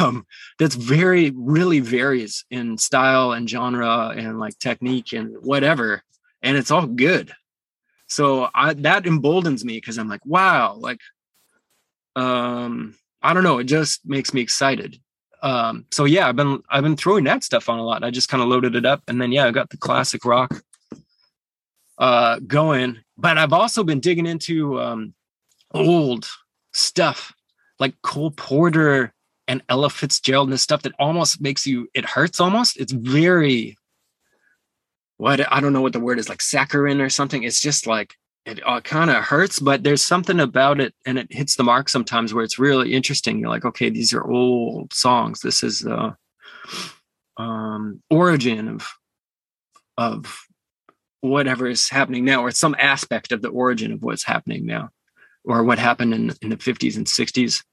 um, that's very, really varies in style and genre and like technique and whatever. And it's all good. So I, that emboldens me because I'm like, wow, like, um, I don't know. It just makes me excited. Um, so yeah, I've been, I've been throwing that stuff on a lot. I just kind of loaded it up and then, yeah, I got the classic rock, uh, going, but I've also been digging into, um, old stuff like Cole Porter and Ella Fitzgerald and stuff that almost makes you, it hurts almost. It's very, what, I don't know what the word is, like saccharine or something. It's just like, it uh, kind of hurts, but there's something about it and it hits the mark sometimes where it's really interesting. You're like, okay, these are old songs. This is the uh, um, origin of, of whatever is happening now, or some aspect of the origin of what's happening now, or what happened in, in the fifties and sixties.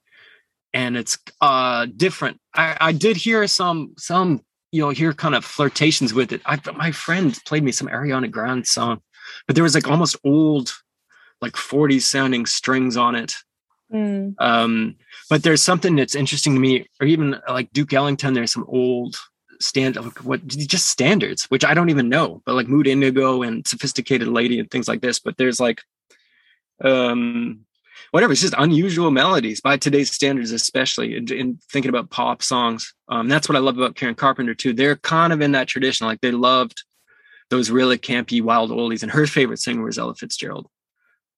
And it's uh, different. I, I did hear some, some, you'll hear kind of flirtations with it. I, my friend played me some Ariana Grande song, but there was like almost old, like forties sounding strings on it. Mm. Um, but there's something that's interesting to me, or even like Duke Ellington, there's some old stand like what just standards, which I don't even know, but like Mood Indigo and Sophisticated Lady and things like this. But there's like, um, whatever, it's just unusual melodies by today's standards, especially in, in thinking about pop songs. Um, that's what I love about Karen Carpenter too. They're kind of in that tradition. Like they loved those really campy wild oldies, and her favorite singer was Ella Fitzgerald.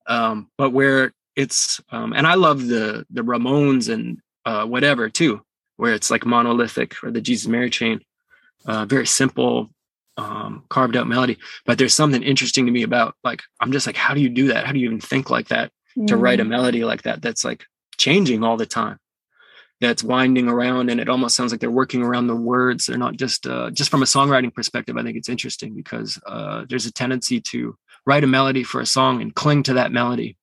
Um, but where it's, um, and I love the, the Ramones and, uh, whatever too, where it's like monolithic, or the Jesus Mary Chain, uh, very simple, um, carved out melody. But there's something interesting to me about like, I'm just like, how do you do that? How do you even think like that? To write a melody like that, that's like changing all the time, that's winding around, and it almost sounds like they're working around the words. They're not just uh, just from a songwriting perspective. I think it's interesting because uh, there's a tendency to write a melody for a song and cling to that melody,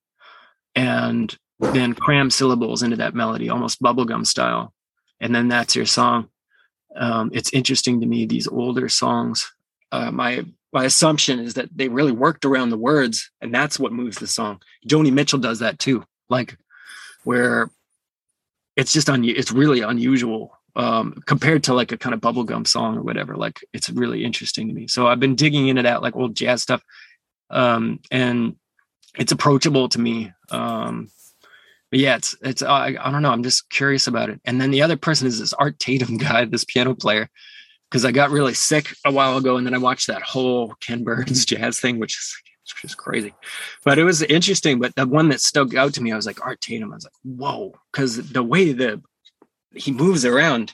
and then cram syllables into that melody, almost bubblegum style, and then that's your song. Um, it's interesting to me these older songs. Uh, my My assumption is that they really worked around the words, and that's what moves the song. Joni Mitchell does that too, like where it's just un- it's really unusual um, compared to like a kind of bubblegum song or whatever. Like it's really interesting to me. So I've been digging into that like old jazz stuff, um, and it's approachable to me. Um, but yeah, it's it's I, I don't know. I'm just curious about it. And then the other person is this Art Tatum guy, this piano player. Because I got really sick a while ago, and then I watched that whole Ken Burns jazz thing, which is just crazy. But it was interesting. But the one that stuck out to me, I was like, Art Tatum. I was like, whoa, because the way that he moves around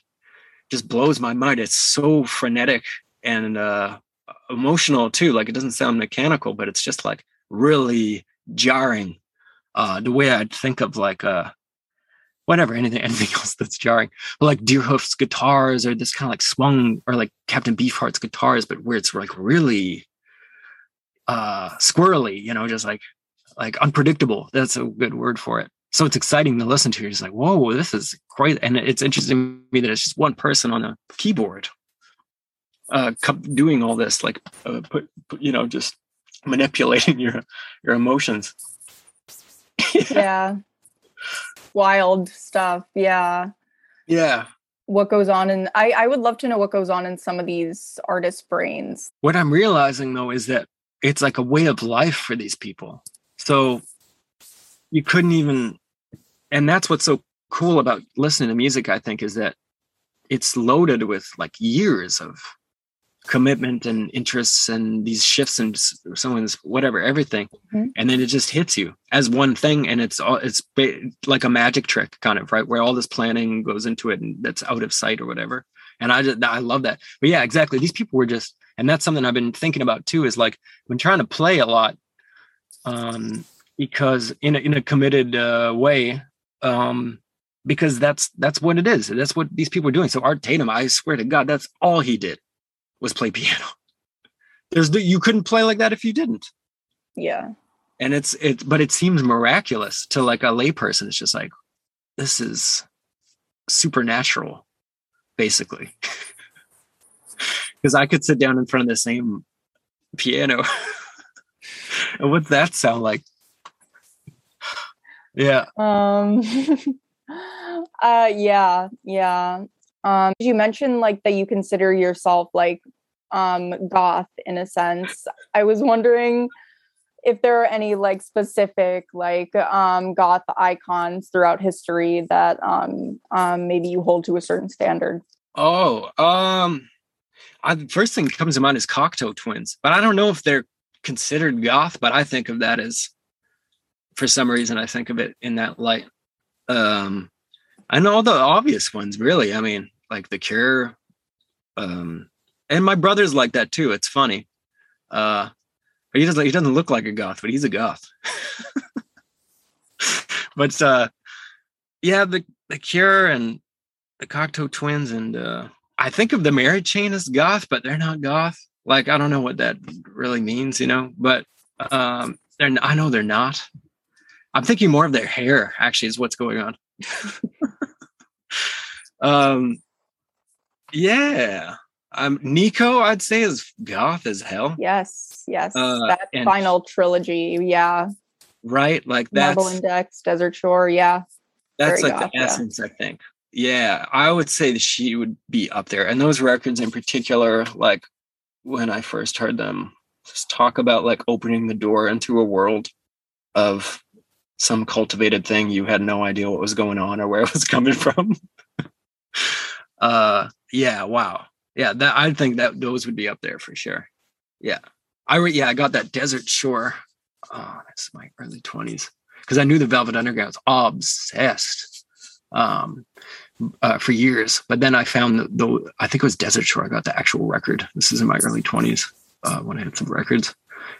just blows my mind. It's so frenetic and uh, emotional too. Like it doesn't sound mechanical, but it's just like really jarring. Uh, the way I'd think of like a. Whatever, anything, anything else that's jarring. But like Deerhoof's guitars, or this kind of like swung, or like Captain Beefheart's guitars, but where it's like really uh, squirrely, you know, just like like unpredictable. That's a good word for it. So it's exciting to listen to. You're just like, whoa, this is crazy. And it's interesting to me that it's just one person on a keyboard uh, doing all this, like, uh, put, put, you know, just manipulating your your emotions. Yeah. Yeah. Wild stuff. Yeah. Yeah. What goes on in, I, I would love to know what goes on in some of these artists' brains. What I'm realizing though, is that it's like a way of life for these people. So you couldn't even, and that's what's so cool about listening to music, I think, is that it's loaded with like years of commitment and interests and these shifts in someone's whatever, everything. Mm-hmm. And then it just hits you as one thing. And it's all, it's like a magic trick kind of, right? Where all this planning goes into it and that's out of sight or whatever. And I just, I love that. But yeah, exactly. These people were just, and that's something I've been thinking about too, is like when trying to play a lot, um, because in a, in a committed uh, way, um, because that's, that's what it is. That's what these people are doing. So Art Tatum, I swear to God, that's all he did. Was play piano. There's you couldn't play like that if you didn't. Yeah. And it's it, but it seems miraculous to like a layperson. It's just like, this is supernatural, basically. Because I could sit down in front of the same piano. And what's that sound like? Yeah. Um. uh. Yeah. Yeah. Um. You mentioned like that you consider yourself like um goth in a sense. I was wondering if there are any like specific like um goth icons throughout history that um um maybe you hold to a certain standard. Oh. Um. I, the first thing that comes to mind is Cocteau Twins, but I don't know if they're considered goth, but I think of that as, for some reason, I think of it in that light. Um, and all the obvious ones, really. I mean, like The Cure. Um, and my brother's like that, too. It's funny. Uh, he, doesn't, he doesn't look like a goth, but he's a goth. But, uh, yeah, the, the Cure and the Cocteau Twins. And uh, I think of the Mary Chain as goth, but they're not goth. Like, I don't know what that really means, you know. But um, they're, I know they're not. I'm thinking more of their hair, actually, is what's going on. um, yeah. Um, Nico, I'd say, is goth as hell. Yes, yes. Uh, that final trilogy, yeah. Right? Like that. Marble Index, Desert Shore, yeah. That's very like goth, the essence, yeah. I think. Yeah, I would say that she would be up there. And those records in particular, like when I first heard them, just talk about like opening the door into a world of some cultivated thing you had no idea what was going on or where it was coming from. uh, yeah, wow, yeah. That I think that those would be up there for sure. Yeah, I re- yeah I got that Desert Shore. Oh, that's my early twenties, because I knew the Velvet Underground was obsessed um, uh, for years. But then I found the, the I think it was Desert Shore. I got the actual record. This is in my early twenties uh, when I had some records,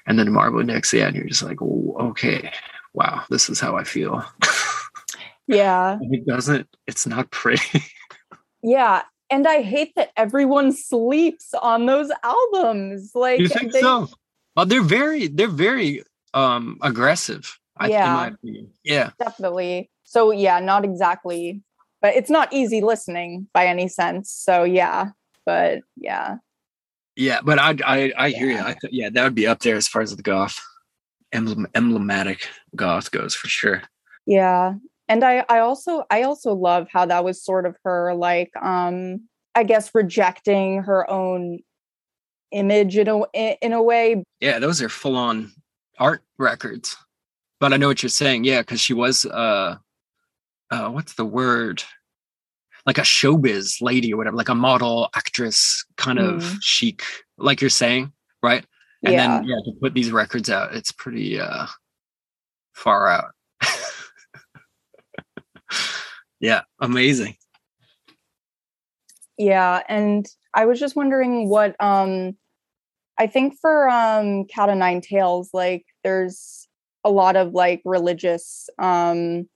and then Marble Index. Yeah, and you're just like, oh, okay. Wow, this is how I feel. Yeah. It doesn't, it's not pretty. Yeah. And I hate that everyone sleeps on those albums. Like, you think they, so? Well, they're very, they're very um, aggressive. Yeah. In my opinion. Yeah. Definitely. So, yeah, not exactly. But it's not easy listening by any sense. So, yeah. But, yeah. Yeah. But I I, I hear yeah. you. I th- yeah, that would be up there as far as the goth. Emblem, emblematic goth goes for sure. Yeah. And I, I also, I also love how that was sort of her, like, um, I guess rejecting her own image in a, in a way. Yeah. Those are full on art records, but I know what you're saying. Yeah. Cause she was, uh, uh, what's the word? Like a showbiz lady or whatever, like a model actress kind mm. of chic, like you're saying, right? And yeah. then yeah, to put these records out, it's pretty uh, far out. Yeah, amazing. Yeah, and I was just wondering what um, I think for um, Cat O' Nine Tails, like there's a lot of like religious um,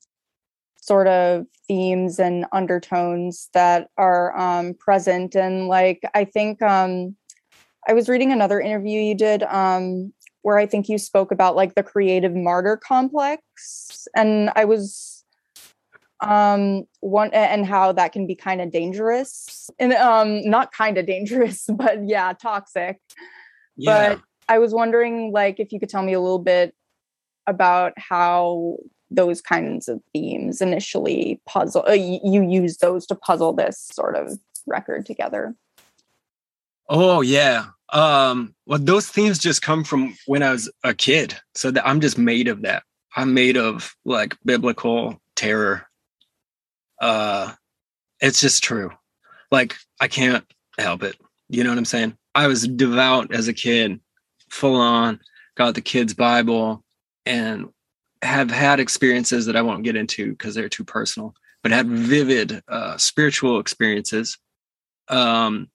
sort of themes and undertones that are um, present, and like I think. Um, I was reading another interview you did um, where I think you spoke about like the creative martyr complex, and I was um, one and how that can be kind of dangerous and um, not kind of dangerous, but yeah, toxic. Yeah. But I was wondering like if you could tell me a little bit about how those kinds of themes initially puzzle uh, you use those to puzzle this sort of record together. Oh, yeah. Um, well, those themes just come from when I was a kid. So that I'm just made of that. I'm made of like biblical terror. Uh, it's just true. Like, I can't help it. You know what I'm saying? I was devout as a kid, full on, got the kids' Bible, and have had experiences that I won't get into because they're too personal, but had vivid uh, spiritual experiences. Um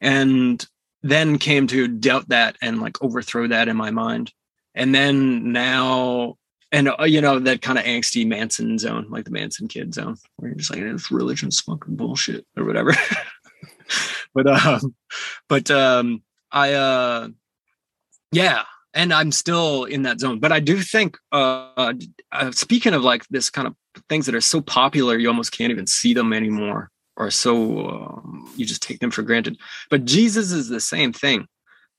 And then came to doubt that and like overthrow that in my mind. And then now, and uh, you know, that kind of angsty Manson zone, like the Manson kid zone, where you're just like, this religion's fucking bullshit or whatever. but, um, but, um, I, uh, yeah. and I'm still in that zone. But I do think, uh, uh, speaking of like this kind of things that are so popular, you almost can't even see them anymore, or so um, you just take them for granted. But Jesus is the same thing.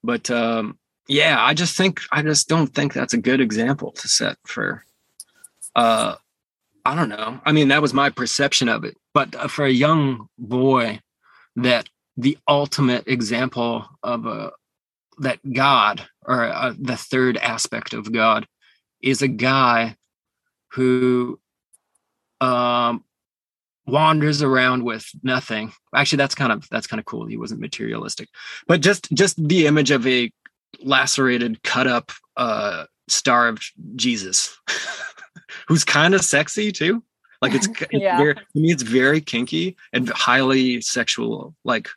But um, yeah, I just think, I just don't think that's a good example to set for, uh, I don't know. I mean, that was my perception of it. But uh, for a young boy, that the ultimate example of a, that God, or uh, the third aspect of God, is a guy who um, wanders around with nothing. Actually, that's kind of that's kind of cool. He wasn't materialistic, but just just the image of a lacerated, cut up, uh, starved Jesus, who's kind of sexy too. Like it's, yeah. it's very, to me, it's very kinky and highly sexual. Like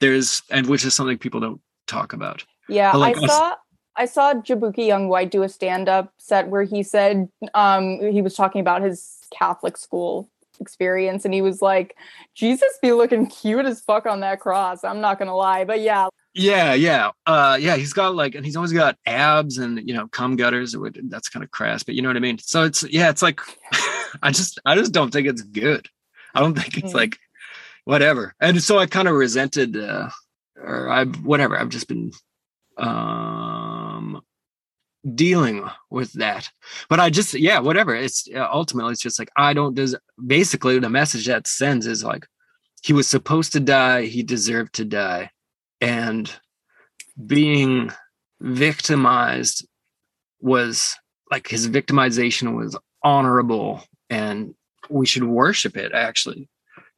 there's, and which is something people don't talk about. Yeah, like, I saw I saw Jabuki Youngwhite do a stand-up set where he said um, he was talking about his Catholic school experience, and he was like, Jesus be looking cute as fuck on that cross. I'm not gonna lie, but yeah. Yeah, yeah. Uh, yeah, he's got like, and he's always got abs and, you know, cum gutters. That's kind of crass, but you know what I mean? So it's, yeah, it's like, I just, I just don't think it's good. I don't think it's mm. like, whatever. And so I kind of resented, uh, or I, whatever, I've just been um dealing with that, but I just yeah whatever it's uh, ultimately it's just like I don't des- basically the message that sends is like he was supposed to die, he deserved to die, and being victimized was like his victimization was honorable and we should worship it, actually.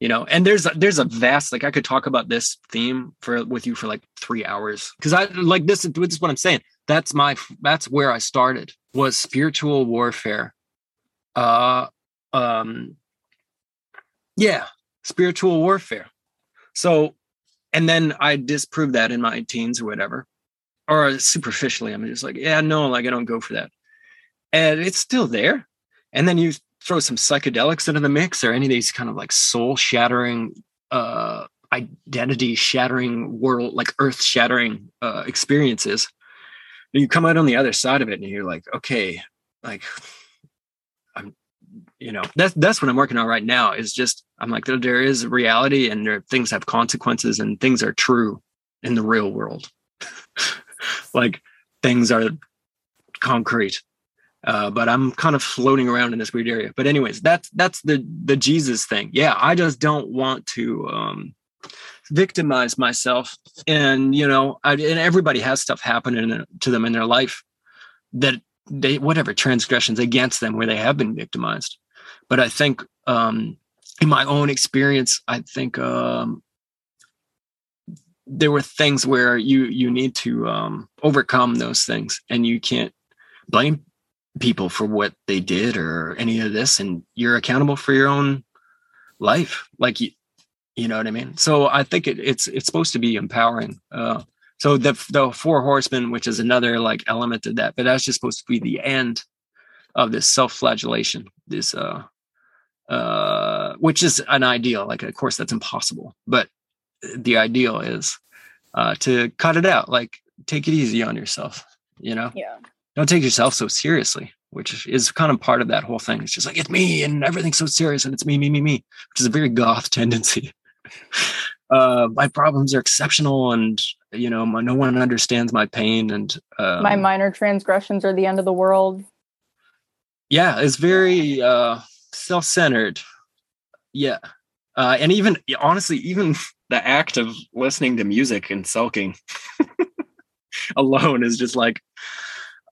You know, and there's there's a vast, like I could talk about this theme for with you for like three hours because I like this. This is what I'm saying. That's my that's where I started, was spiritual warfare. Uh, um, yeah, spiritual warfare. So, and then I disproved that in my teens or whatever, or superficially. I'm just like, yeah, no, like I don't go for that, and it's still there. And then you throw some psychedelics into the mix or any of these kind of like soul shattering, uh, identity shattering, world, like earth shattering, uh, experiences. And you come out on the other side of it and you're like, okay, like I'm, you know, that's, that's what I'm working on right now, is just, I'm like, there, there is reality and there, things have consequences and things are true in the real world. Like things are concrete. Uh, but I'm kind of floating around in this weird area. But anyways, that's that's the the Jesus thing. Yeah, I just don't want to um, victimize myself. And, you know, I, and everybody has stuff happening to them in their life that they, whatever, transgressions against them where they have been victimized. But I think um, in my own experience, I think um, there were things where you, you need to um, overcome those things, and you can't blame people for what they did or any of this, and you're accountable for your own life, like you, you know what I mean? So I think it, it's it's supposed to be empowering. Uh so the the four horsemen, which is another like element of that, but that's just supposed to be the end of this self-flagellation, this uh uh which is an ideal. Like, of course that's impossible, but the ideal is uh to cut it out, like take it easy on yourself, you know? Yeah. Don't take yourself so seriously, which is kind of part of that whole thing. It's just like, it's me and everything's so serious and it's me, me, me, me, which is a very goth tendency. Uh, my problems are exceptional and, you know, my, no one understands my pain and... Um, my minor transgressions are the end of the world. Yeah, it's very uh, self-centered. Yeah. Uh, and even, honestly, even the act of listening to music and sulking alone is just like...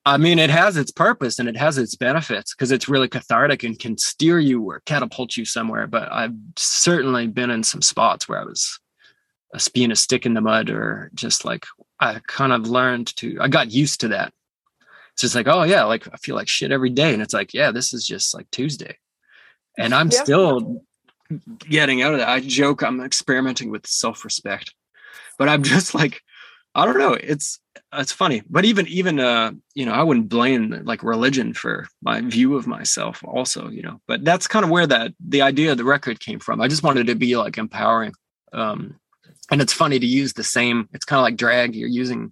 I mean, it has its purpose and it has its benefits because it's really cathartic and can steer you or catapult you somewhere. But I've certainly been in some spots where I was a being a stick in the mud, or just like I kind of learned to, I got used to that. It's just like, oh yeah, like I feel like shit every day. And it's like, yeah, this is just like Tuesday. And I'm yeah. still getting out of that. I joke, I'm experimenting with self-respect, but I'm just like, I don't know. It's it's funny, but even even uh, you know, I wouldn't blame like religion for my view of myself, also, you know. But that's kind of where that the idea of the record came from. I just wanted to be like empowering, um, and it's funny to use the same. It's kind of like drag. You're using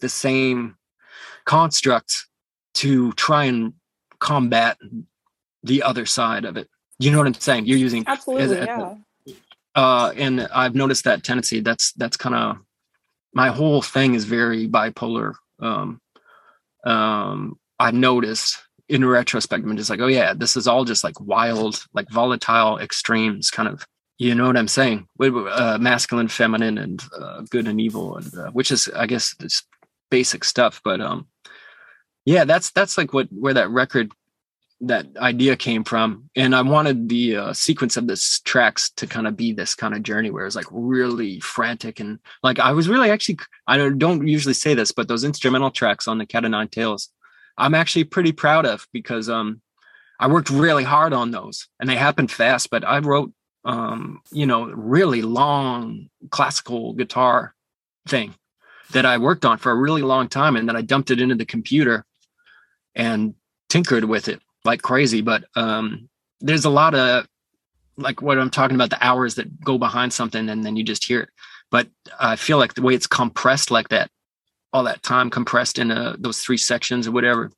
the same construct to try and combat the other side of it. You know what I'm saying? You're using absolutely, as, yeah. Uh, and I've noticed that tendency. That's that's kind of my whole thing is very bipolar. Um, um, I've noticed in retrospect, I'm just like, oh yeah, this is all just like wild, like volatile extremes, kind of. You know what I'm saying? Uh, masculine, feminine, and uh, good and evil, and uh, which is, I guess, it's basic stuff. But um, yeah, that's that's like what where that record. That idea came from, and I wanted the uh, sequence of this tracks to kind of be this kind of journey where it was like really frantic and like I was really actually I don't usually say this, but those instrumental tracks on the Cat O' Nine Tails, I'm actually pretty proud of because um I worked really hard on those and they happened fast, but I wrote um you know really long classical guitar thing that I worked on for a really long time, and then I dumped it into the computer and tinkered with it like crazy. But um there's a lot of like what I'm talking about, the hours that go behind something and then you just hear it. But I feel like the way it's compressed like that, all that time compressed into those three sections or whatever,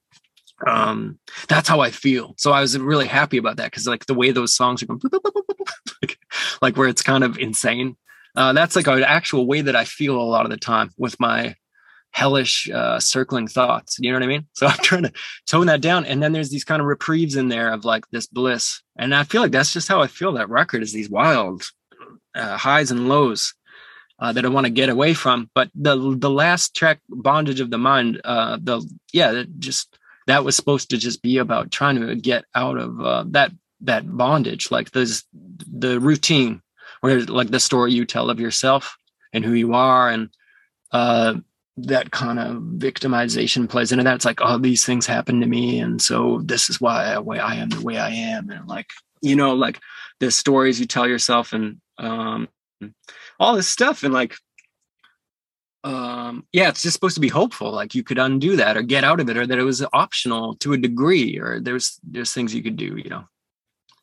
um that's how I feel. So I was really happy about that because like the way those songs are going like, like where it's kind of insane, uh that's like an actual way that I feel a lot of the time with my hellish uh circling thoughts, you know what I mean? So I'm trying to tone that down, and then there's these kind of reprieves in there of like this bliss, and I feel like that's just how I feel. That record is these wild uh, highs and lows uh that I want to get away from. But the the last track, Bondage of the Mind, uh the yeah it just that was supposed to just be about trying to get out of uh that that bondage, like this the routine where like the story you tell of yourself and who you are, and uh that kind of victimization plays into that. It's like, oh, these things happen to me, and so this is why I, why I am the way I am, and like, you know, like the stories you tell yourself, and um, all this stuff, and like, um, yeah, it's just supposed to be hopeful. Like you could undo that, or get out of it, or that it was optional to a degree, or there's there's things you could do. You know,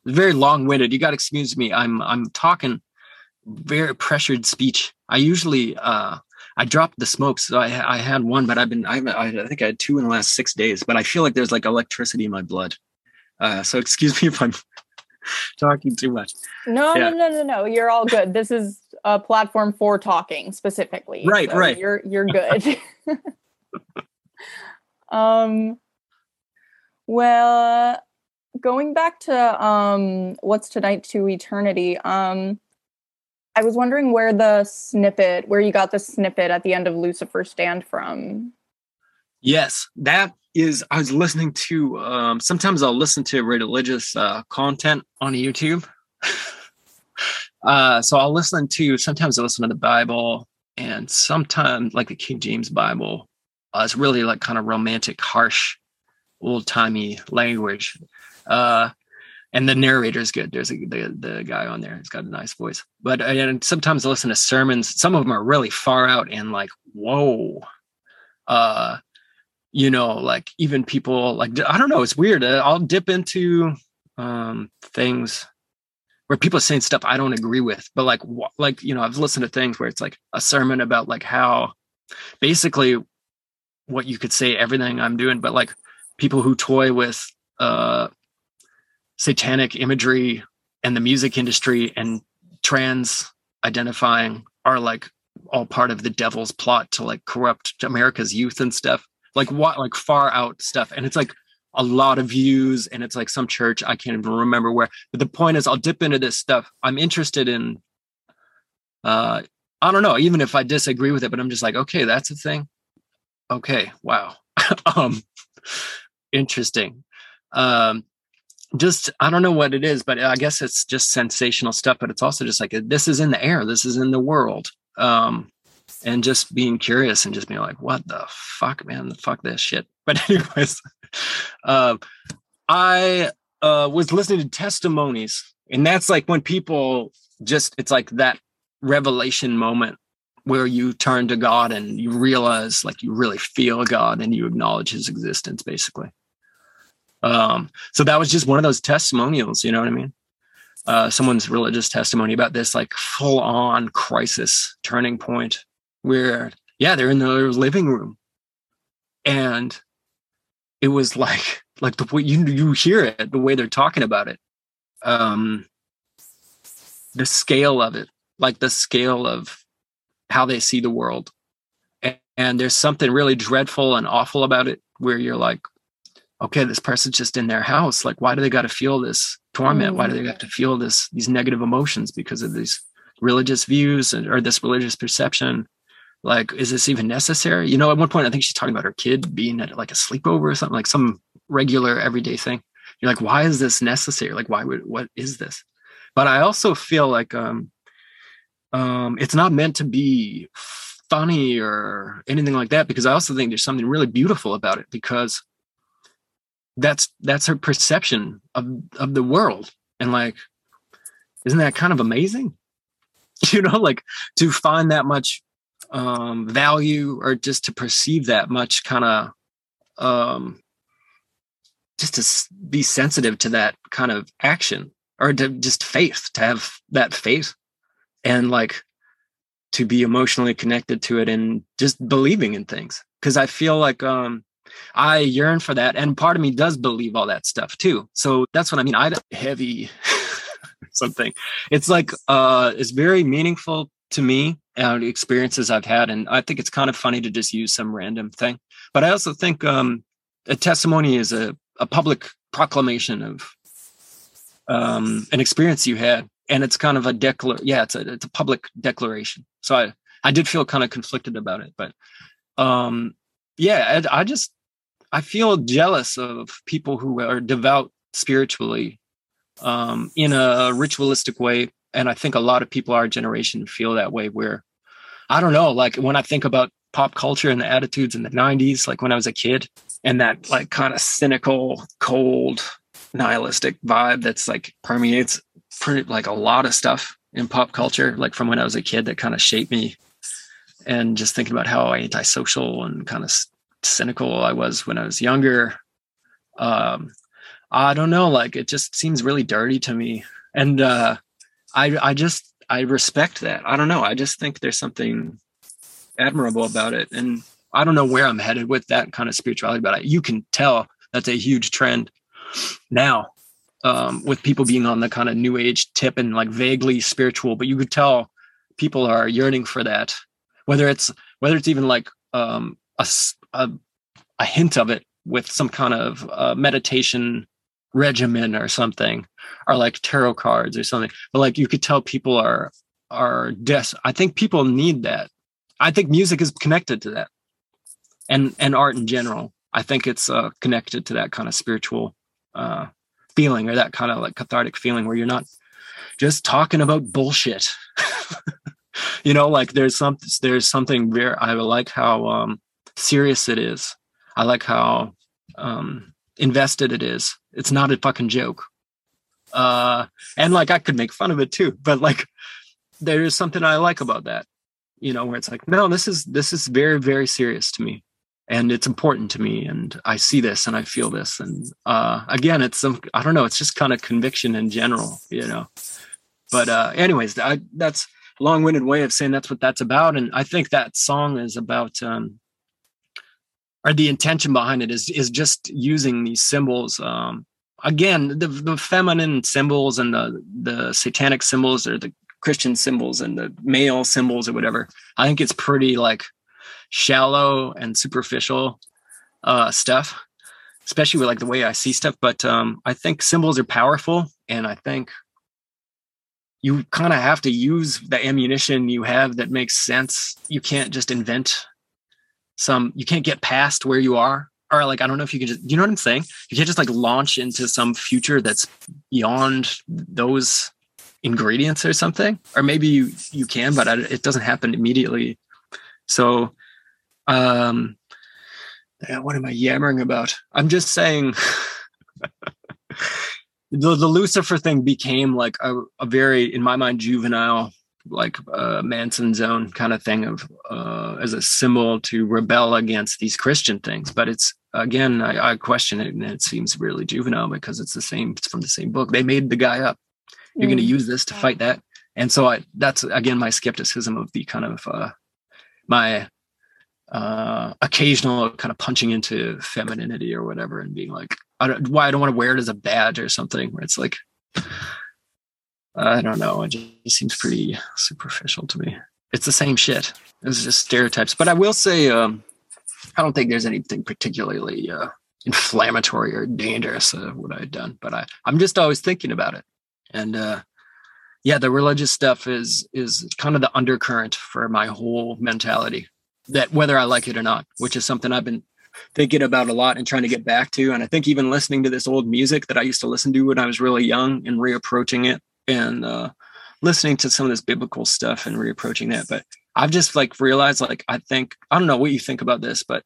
very long-winded. You got to excuse me. I'm I'm talking very pressured speech. I usually. Uh, I dropped the smokes. So I, I had one, but I've been, I, I think I had two in the last six days, but I feel like there's like electricity in my blood. Uh, so excuse me if I'm talking too much. No, yeah. no, no, no, no. You're all good. This is a platform for talking specifically. Right, so right. You're, you're good. um, well, going back to um, What's Tonight to Eternity. Um, I was wondering where the snippet, where you got the snippet at the end of Lucifer Stand from. Yes, that is, I was listening to, um, sometimes I'll listen to religious uh, content on YouTube. uh, so I'll listen to, sometimes I listen to the Bible, and sometimes like the King James Bible. Uh, it's really like kind of romantic, harsh, old-timey language. Uh And the narrator's good. There's a, the, the guy on there. He's got a nice voice. But and sometimes I listen to sermons. Some of them are really far out and like, whoa. Uh, you know, like even people like, I don't know. It's weird. I'll dip into um, things where people are saying stuff I don't agree with. But like, like, you know, I've listened to things where it's like a sermon about like how basically what you could say everything I'm doing. But like people who toy with uh satanic imagery and the music industry and trans identifying are like all part of the devil's plot to like corrupt America's youth and stuff, like what, like far out stuff. And it's like a lot of views, and it's like some church, I can't even remember where, but the point is I'll dip into this stuff. I'm interested in, uh, I don't know, even if I disagree with it, but I'm just like, okay, that's a thing. Okay. Wow. um, interesting. Um, Just, I don't know what it is, but I guess it's just sensational stuff. But it's also just like, this is in the air. This is in the world. Um, and just being curious and just being like, what the fuck, man? Fuck this shit. But anyways, uh, I uh, was listening to testimonies. And that's like when people just, it's like that revelation moment where you turn to God and you realize like you really feel God and you acknowledge his existence, basically. Um, so that was just one of those testimonials, you know what I mean? Uh, someone's religious testimony about this like full on crisis turning point where, yeah, they're in their living room And it was like, like the way you, you hear it, the way they're talking about it, um, the scale of it, like the scale of how they see the world. And, and there's something really dreadful and awful about it, where you're like, okay, this person's just in their house. Like, why do they got to feel this torment? Mm-hmm. Why do they have to feel this, these negative emotions because of these religious views and, or this religious perception? Like, is this even necessary? You know, at one point, I think she's talking about her kid being at like a sleepover or something, like some regular everyday thing. You're like, why is this necessary? Like, why would, what is this? But I also feel like um, um, it's not meant to be funny or anything like that, because I also think there's something really beautiful about it, because that's, that's her perception of, of the world. And like, isn't that kind of amazing? You know, like to find that much um, value, or just to perceive that much kind of, um, just to be sensitive to that kind of action, or to just faith, to have that faith and like to be emotionally connected to it and just believing in things. Cause I feel like, um, I yearn for that. And part of me does believe all that stuff too. So that's what I mean. I don't heavy something. It's like, uh, it's very meaningful to me and uh, experiences I've had. And I think it's kind of funny to just use some random thing, but I also think, um, a testimony is a, a public proclamation of, um, an experience you had. And it's kind of a declar. Yeah. It's a, it's a public declaration. So I, I did feel kind of conflicted about it, but, um, yeah, I, I just, I feel jealous of people who are devout spiritually um, in a ritualistic way. And I think a lot of people our generation feel that way, where, I don't know, like when I think about pop culture and the attitudes in the nineties, like when I was a kid, and that like kind of cynical, cold, nihilistic vibe that's like permeates pretty, like a lot of stuff in pop culture, like from when I was a kid, that kind of shaped me. And just thinking about how antisocial and kind of cynical I was when I was younger. Um, I don't know, like it just seems really dirty to me. And uh, I, I just, I respect that. I don't know. I just think there's something admirable about it. And I don't know where I'm headed with that kind of spirituality, but I, you can tell that's a huge trend now um, with people being on the kind of new age tip and like vaguely spiritual, but you could tell people are yearning for that. Whether it's, whether it's even like um, a, a, a hint of it with some kind of uh, meditation regimen or something, or like tarot cards or something, but like you could tell people are, are des- I think people need that. I think music is connected to that, and, and art in general. I think it's uh, connected to that kind of spiritual uh, feeling, or that kind of like cathartic feeling where you're not just talking about bullshit. You know, like there's some, there's something very, I like how um, serious it is. I like how um, invested it is. It's not a fucking joke. Uh, and like, I could make fun of it too, but like, there is something I like about that, you know, where it's like, no, this is, this is very, very serious to me, and it's important to me. And I see this and I feel this. And uh, again, it's some, I don't know, it's just kind of conviction in general, you know, but uh, anyways, I, that's, long-winded way of saying that's what that's about. And I think that song is about, um, or the intention behind it is, is just using these symbols. Um, again, the, the feminine symbols and the, the satanic symbols, or the Christian symbols and the male symbols or whatever. I think it's pretty like shallow and superficial, uh, stuff, especially with like the way I see stuff. But, um, I think symbols are powerful, and I think you kind of have to use the ammunition you have that makes sense. You can't just invent some, you can't get past where you are. Or like, I don't know if you can just, you know what I'm saying? You can't just like launch into some future that's beyond those ingredients or something. Or maybe you, you can, but it doesn't happen immediately. So, um, what am I yammering about? I'm just saying... The, the Lucifer thing became like a, a very, in my mind, juvenile, like uh, Manson zone kind of thing of uh, as a symbol to rebel against these Christian things. But it's, again, I, I question it, and it seems really juvenile because it's the same, it's from the same book. They made the guy up. You're mm. going to use this to fight that. And so I, that's, again, my skepticism of the kind of uh, my uh, occasional kind of punching into femininity or whatever, and being like, I don't, why I don't want to wear it as a badge or something, where it's like, I don't know. It just it seems pretty superficial to me. It's the same shit. It's just stereotypes. But I will say, um, I don't think there's anything particularly uh, inflammatory or dangerous of uh, what I've done, but I, I'm just always thinking about it. And uh, yeah, the religious stuff is, is kind of the undercurrent for my whole mentality, that whether I like it or not, which is something I've been thinking about a lot and trying to get back to. And I think even listening to this old music that I used to listen to when I was really young and reapproaching it, and uh, listening to some of this biblical stuff and reapproaching that. But I've just like realized, like, I think, I don't know what you think about this, but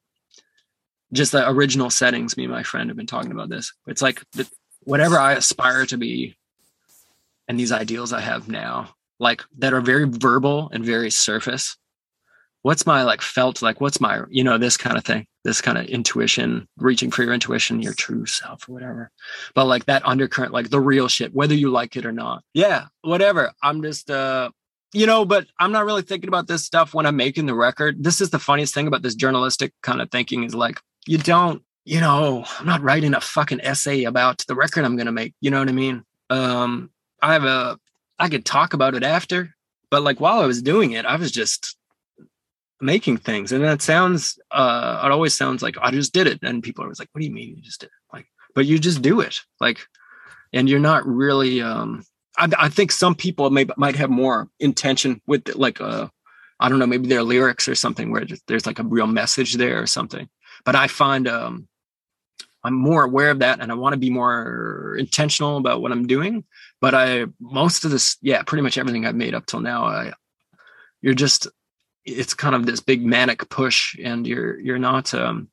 just the original settings, me and my friend have been talking about this. It's like the, whatever I aspire to be and these ideals I have now, like that are very verbal and very surface. What's my like felt, like what's my, you know, this kind of thing, this kind of intuition, reaching for your intuition, your true self or whatever. But like that undercurrent, like the real shit, whether you like it or not. Yeah, whatever. I'm just, uh, you know, but I'm not really thinking about this stuff when I'm making the record. This is the funniest thing about this journalistic kind of thinking is like, you don't, you know, I'm not writing a fucking essay about the record I'm going to make. You know what I mean? Um, I have a, I could talk about it after, but like while I was doing it, I was just making things. And that sounds, uh, it always sounds like I just did it. And people are always like, what do you mean you just did it? Like, but you just do it. Like, and you're not really, um, I, I think some people may, might have more intention with like, uh, I don't know, maybe their lyrics or something where there's like a real message there or something. But I find um, I'm more aware of that, and I want to be more intentional about what I'm doing. But I, most of this, yeah, pretty much everything I've made up till now, I, you're just, it's kind of this big manic push, and you're, you're not, um,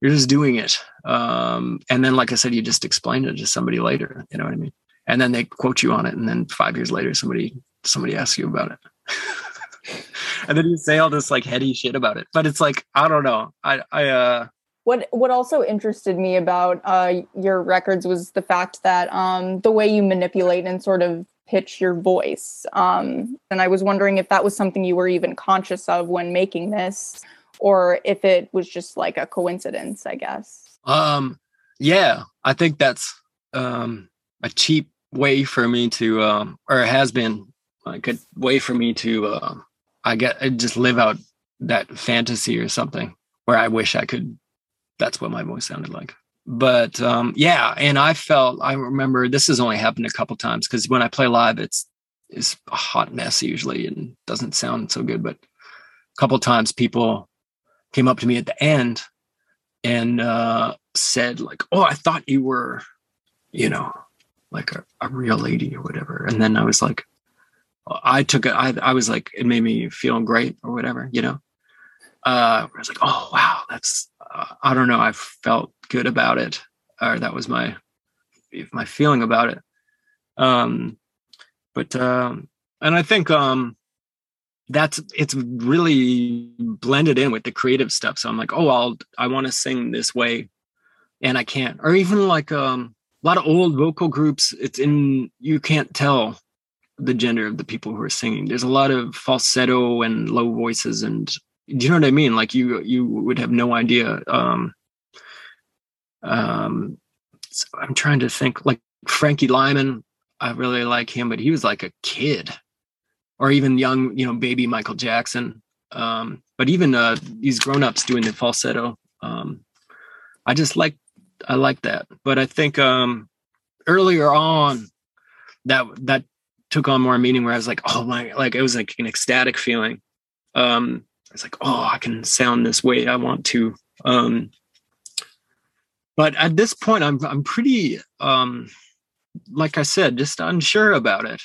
you're just doing it. Um, and then, like I said, you just explain it to somebody later, you know what I mean? And then they quote you on it. And then five years later, somebody, somebody asks you about it. And then you say all this like heady shit about it, but it's like, I don't know. I, I, uh, what, what also interested me about, uh, your records was the fact that, um, the way you manipulate and sort of pitch your voice. Um, and I was wondering if that was something you were even conscious of when making this, or if it was just like a coincidence, I guess. Um, yeah, I think that's, um, a cheap way for me to, um, or has been like a way for me to, uh, I get I just live out that fantasy or something where I wish I could. That's what my voice sounded like. But um, yeah, and I felt, I remember this has only happened a couple times because when I play live, it's it's a hot mess usually and doesn't sound so good. But a couple times people came up to me at the end and uh, said like, "Oh, I thought you were, you know, like a, a real lady or whatever." And then I was like, I took it. I, I was like, it made me feel great or whatever, you know. Uh, I was like, oh wow, that's. Uh, I don't know. I felt good about it, or that was my my feeling about it. Um, but um, and I think um, that's it's really blended in with the creative stuff. So I'm like, oh, I'll I want to sing this way, and I can't. Or even like um, a lot of old vocal groups, it's in you can't tell the gender of the people who are singing. There's a lot of falsetto and low voices, and do you know what I mean? Like you, you would have no idea. Um, um, so I'm trying to think. Like Frankie Lyman, I really like him, but he was like a kid, or even young, you know, baby Michael Jackson. Um, but even uh, these grown-ups doing the falsetto, um, I just like, I like that. But I think um, earlier on, that that. took on more meaning where I was like, oh my, like it was like an ecstatic feeling. Um, I was like, oh, I can sound this way I want to. Um, but at this point, I'm I'm pretty, um, like I said, just unsure about it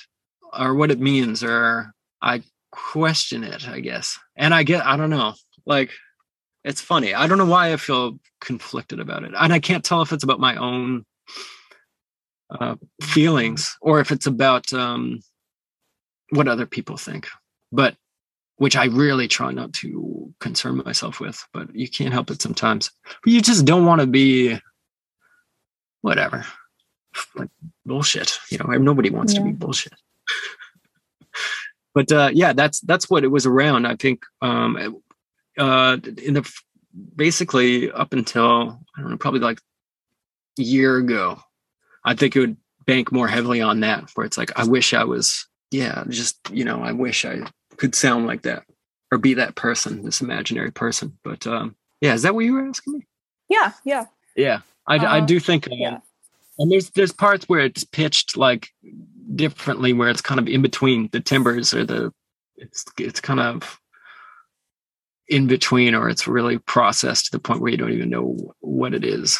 or what it means, or I question it, I guess. And I get, I don't know, like it's funny. I don't know why I feel conflicted about it, and I can't tell if it's about my own uh feelings or if it's about um what other people think, but which I really try not to concern myself with, but you can't help it sometimes. But you just don't want to be whatever, like bullshit, you know. Nobody wants yeah. to be bullshit. But uh yeah, that's that's what it was around. I think um it, uh, in the basically up until, I don't know, probably like a year ago, I think it would bank more heavily on that, where it's like, I wish I was, yeah, just, you know, I wish I could sound like that or be that person, this imaginary person. But um, yeah, is that what you were asking me? Yeah, yeah. Yeah, I, uh, I do think, um, yeah. And there's there's parts where it's pitched like differently, where it's kind of in between the timbres, or the, it's it's kind of in between, or it's really processed to the point where you don't even know what it is.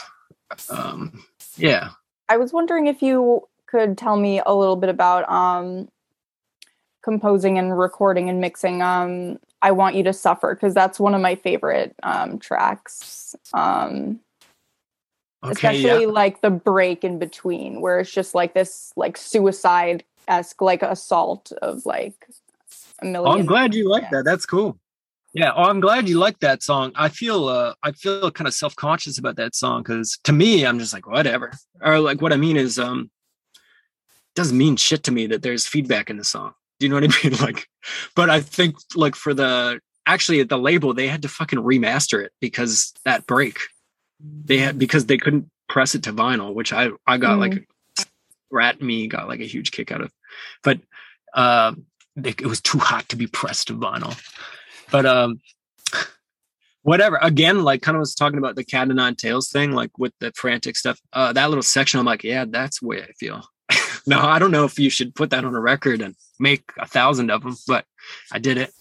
Um, yeah. I was wondering if you could tell me a little bit about um, composing and recording and mixing um, I Want You to Suffer, because that's one of my favorite um, tracks. Um, okay, especially yeah. like the break in between, where it's just like this like suicide-esque like assault of like a million. Oh, I'm glad you like that. That's cool. Yeah, oh, I'm glad you like that song. I feel uh, I feel kind of self-conscious about that song, because to me, I'm just like, whatever. Or like what I mean is, um, it doesn't mean shit to me that there's feedback in the song. Do you know what I mean? Like, but I think like for the, actually at the label, they had to fucking remaster it because that break. They had, because they couldn't press it to vinyl, which I, I got mm. like, Rat Me got like a huge kick out of. But uh, they, it was too hot to be pressed to vinyl. But um, whatever, again, like kind of was talking about the Cat O' Nine Tails thing, like with the frantic stuff, uh, that little section, I'm like, yeah, that's the way I feel. Now, I don't know if you should put that on a record and make a thousand of them, but I did it.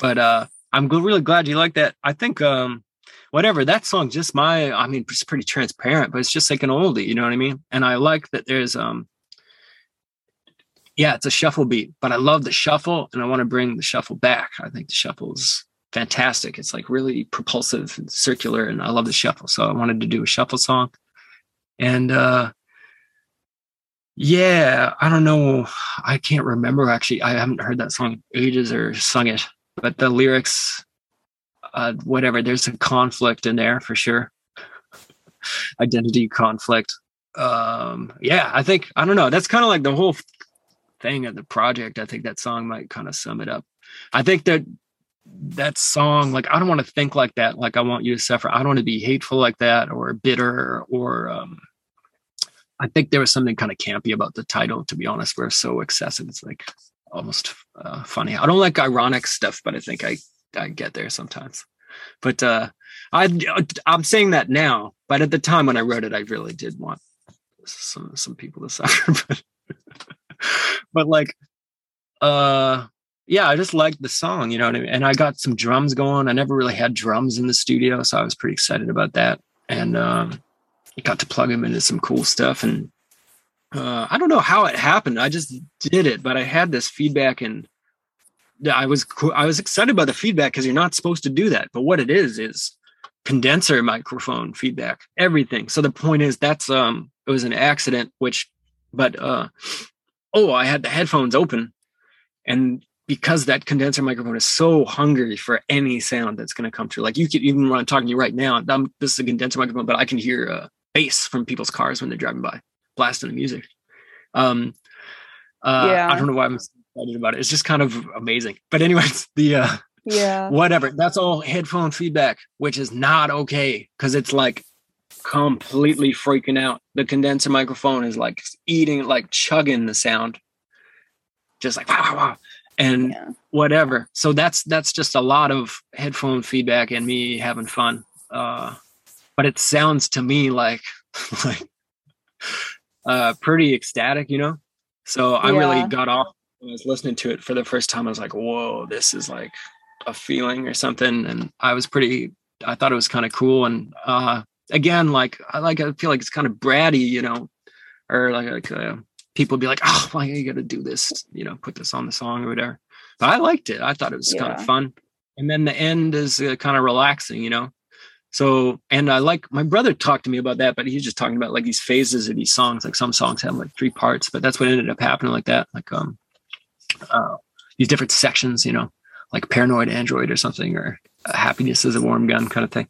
But uh, I'm g- really glad you like that. I think um, whatever, that song, just my, I mean, it's pretty transparent, but it's just like an oldie, you know what I mean? And I like that there's, um, yeah, it's a shuffle beat, but I love the shuffle, and I want to bring the shuffle back. I think the shuffle's fantastic. It's like really propulsive and circular, and I love the shuffle. So I wanted to do a shuffle song. And uh, yeah, I don't know. I can't remember, actually. I haven't heard that song in ages or sung it, but the lyrics, uh, whatever, there's a conflict in there for sure. Identity conflict. Um, yeah, I think, I don't know. That's kind of like the whole thing of the project. I think that song might kind of sum it up. I think that that song, like, I don't want to think like that, like I want you to suffer. I don't want to be hateful like that, or bitter, or um I think there was something kind of campy about the title, to be honest. We're so excessive, it's like almost uh, funny. I don't like ironic stuff, but I think I I get there sometimes. But uh I I'm saying that now, but at the time when I wrote it, I really did want some some people to suffer. But But like, uh, yeah, I just liked the song, you know what I mean? And I got some drums going. I never really had drums in the studio, so I was pretty excited about that. And um, I got to plug them into some cool stuff. And uh, I don't know how it happened. I just did it, but I had this feedback, and I was I was excited by the feedback, because you're not supposed to do that. But what it is is condenser microphone feedback, everything. So the point is, that's um, it was an accident, which, but. Uh, Oh, I had the headphones open, and because that condenser microphone is so hungry for any sound that's going to come through, like you could, even when I'm talking to you right now, I'm, this is a condenser microphone, but I can hear uh, bass from people's cars when they're driving by, blasting the music. Um, uh, yeah. I don't know why I'm so excited about it. It's just kind of amazing. But anyways, the uh, yeah, whatever. That's all headphone feedback, which is not okay, because it's like completely freaking out. The condenser microphone is like eating, like chugging the sound, just like wow, wow, wow. And yeah. whatever. So that's that's just a lot of headphone feedback and me having fun. Uh, but it sounds to me like like uh, pretty ecstatic, you know. So I yeah. really got off when I was listening to it for the first time. I was like, whoa, this is like a feeling or something. And I was pretty. I thought it was kind of cool. And uh, again, like I like, I feel like it's kind of bratty, you know, or like, like uh, people be like, "Oh, why you got to do this?" You know, put this on the song or whatever. But I liked it. I thought it was yeah. kind of fun. And then the end is uh, kind of relaxing, you know. So, and I like, my brother talked to me about that, but he's just talking about like these phases of these songs. Like some songs have like three parts, but that's what ended up happening like that. Like um, uh, these different sections, you know, like Paranoid Android or something, or uh, Happiness is a Warm Gun kind of thing.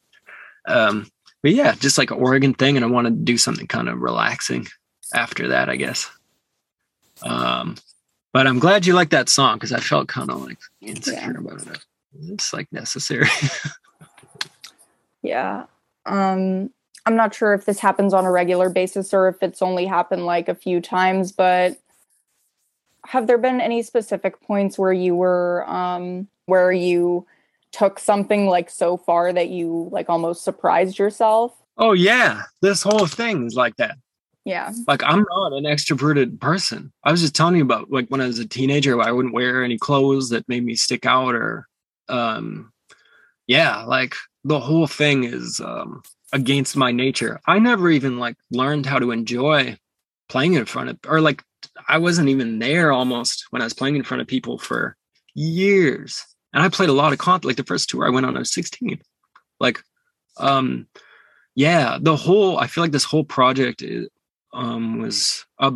Um. But yeah, just like an Oregon thing, and I wanted to do something kind of relaxing after that, I guess. Um, but I'm glad you like that song, because I felt kind of like insecure yeah. about it. It's like necessary. Yeah. Um, I'm not sure if this happens on a regular basis or if it's only happened like a few times, but have there been any specific points where you were, um, where you took something like so far that you like almost surprised yourself? Oh yeah. This whole thing is like that. Yeah. Like I'm not an extroverted person. I was just telling you about like when I was a teenager, I wouldn't wear any clothes that made me stick out or, um, yeah, like the whole thing is, um, against my nature. I never even like learned how to enjoy playing in front of, or like I wasn't even there almost when I was playing in front of people for years. And I played a lot of comp, like the first tour I went on, I was sixteen. Like, um, yeah, the whole, I feel like this whole project is, um, was uh,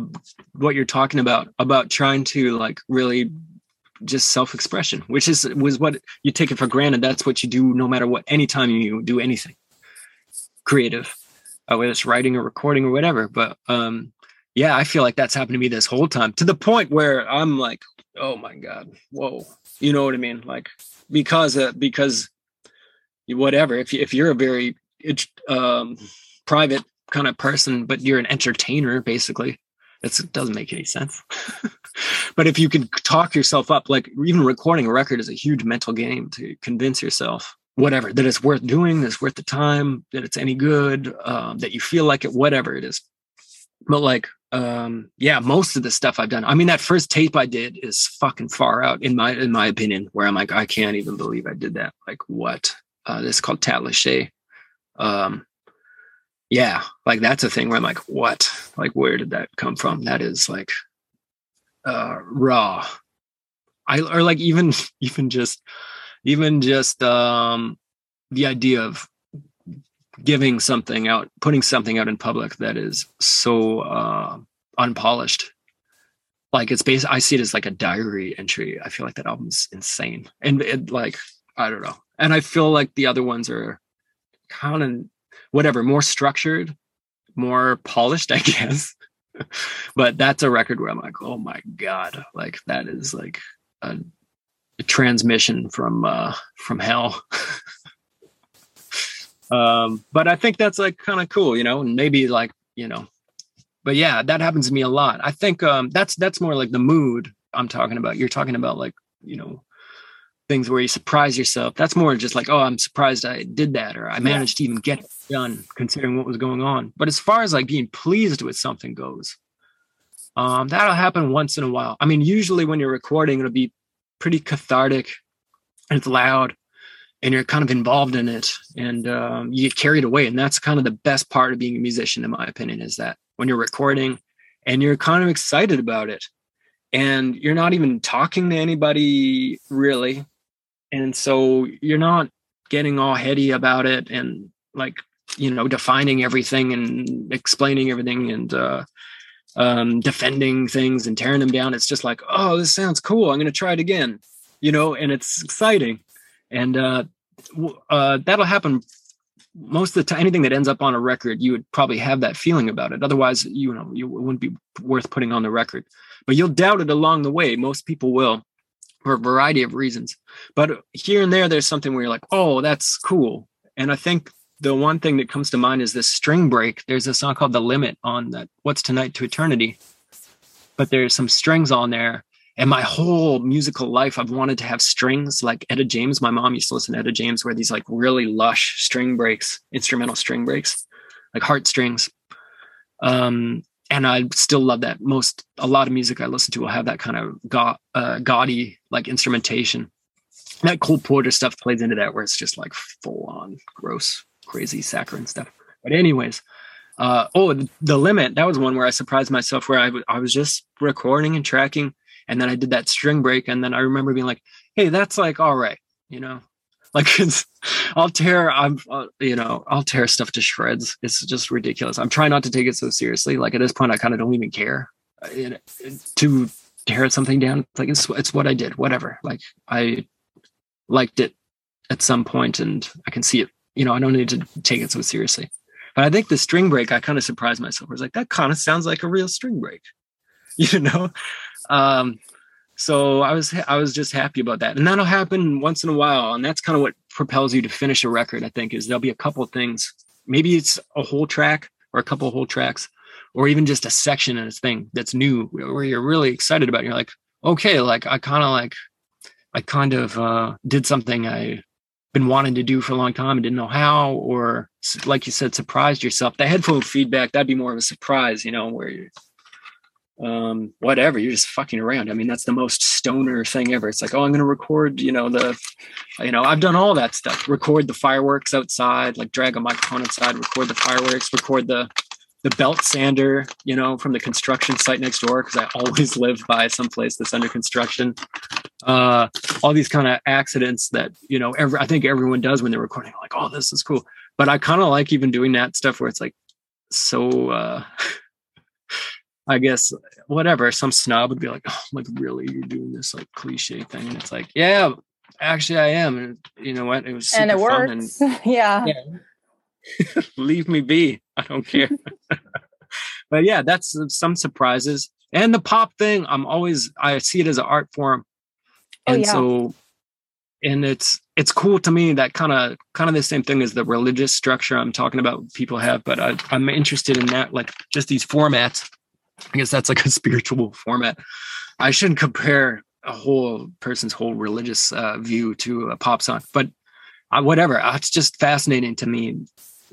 what you're talking about, about trying to like really just self-expression, which is, was what you take it for granted. That's what you do no matter what, anytime you do anything creative, uh, whether it's writing or recording or whatever. But, um, yeah, I feel like that's happened to me this whole time to the point where I'm like, oh my God, whoa. You know what I mean? Like, because, uh, because whatever, if you, if you're a very um, private kind of person, but you're an entertainer, basically, that's, it doesn't make any sense. But if you can talk yourself up, like even recording a record is a huge mental game to convince yourself, whatever, that it's worth doing, that it's worth the time, that it's any good, um, that you feel like it, whatever it is. But like, um, yeah, most of the stuff I've done, I mean, that first tape I did is fucking far out in my, in my opinion, where I'm like, I can't even believe I did that. Like what, uh, this is called Tat Lachey. Um, yeah, like that's a thing where I'm like, what, like, where did that come from? That is like, uh, raw. I, or like even, even just, even just, um, the idea of giving something out, putting something out in public that is so uh, unpolished. Like it's based, I see it as like a diary entry. I feel like that album's insane. And it, like, I don't know. And I feel like the other ones are kind of whatever, more structured, more polished, I guess. But that's a record where I'm like, oh my God, like that is like a, a transmission from, uh, from hell. Um, but I think that's like kind of cool, you know, and maybe like, you know, but yeah, that happens to me a lot. I think, um, that's, that's more like the mood I'm talking about. You're talking about like, you know, things where you surprise yourself. That's more just like, oh, I'm surprised I did that. Or I managed to even get it done considering what was going on. But as far as like being pleased with something goes, um, that'll happen once in a while. I mean, usually when you're recording, it'll be pretty cathartic and it's loud. And you're kind of involved in it and um, you get carried away. And that's kind of the best part of being a musician, in my opinion, is that when you're recording and you're kind of excited about it and you're not even talking to anybody really. And so you're not getting all heady about it and like, you know, defining everything and explaining everything and uh, um, defending things and tearing them down. It's just like, oh, this sounds cool. I'm going to try it again, you know, and it's exciting. And uh, uh, that'll happen most of the time. Anything that ends up on a record, you would probably have that feeling about it. Otherwise, you know, it wouldn't be worth putting on the record. But you'll doubt it along the way. Most people will for a variety of reasons. But here and there, there's something where you're like, oh, that's cool. And I think the one thing that comes to mind is this string break. There's a song called The Limit on that What's Tonight to Eternity. But there's some strings on there. And my whole musical life, I've wanted to have strings like Etta James. My mom used to listen to Etta James, where these like really lush string breaks, instrumental string breaks, like heartstrings. Um, and I still love that. Most, a lot of music I listen to will have that kind of ga- uh, gaudy like instrumentation. And that Cole Porter stuff plays into that, where it's just like full on gross, crazy saccharine stuff. But anyways, uh, oh, The Limit. That was one where I surprised myself, where I, w- I was just recording and tracking. And then I did that string break. And then I remember being like, hey, that's like, all right. You know, like it's, I'll tear, I'm, uh, you know, I'll tear stuff to shreds. It's just ridiculous. I'm trying not to take it so seriously. Like at this point, I kind of don't even care it, it, to tear something down. It's like, it's, it's what I did, whatever. Like I liked it at some point and I can see it, you know, I don't need to take it so seriously. But I think the string break, I kind of surprised myself. I was like, that kind of sounds like a real string break, you know? Um, so I was, I was just happy about that. And that'll happen once in a while. And that's kind of what propels you to finish a record, I think, is there'll be a couple of things. Maybe it's a whole track or a couple of whole tracks, or even just a section of this thing that's new where you're really excited about it. You're like, okay, like I kind of like, I kind of uh, did something I been wanting to do for a long time and didn't know how, or like you said, surprised yourself. The headphone feedback, that'd be more of a surprise, you know, where you um, whatever, you're just fucking around. I mean, that's the most stoner thing ever. It's like, oh, I'm going to record, you know, the, you know, I've done all that stuff, record the fireworks outside, like drag a microphone outside, record the fireworks, record the, the belt sander, you know, from the construction site next door, because I always live by someplace that's under construction. Uh, all these kind of accidents that, you know, every, I think everyone does when they're recording, like, oh, this is cool. But I kind of like even doing that stuff where it's like, so uh, I guess whatever, some snob would be like, oh, like, really, you're doing this like cliche thing. And it's like, yeah, actually I am. And you know what? It was super and it works. Fun. And, yeah. yeah. Leave me be. I don't care. But yeah, that's some surprises. And the pop thing, I'm always, I see it as an art form. And oh, yeah. so, and it's, it's cool to me that kind of, kind of the same thing as the religious structure I'm talking about people have, but I, I'm interested in that, like just these formats. I guess that's like a spiritual format. I shouldn't compare a whole person's whole religious uh, view to a pop song, but I, whatever. It's just fascinating to me.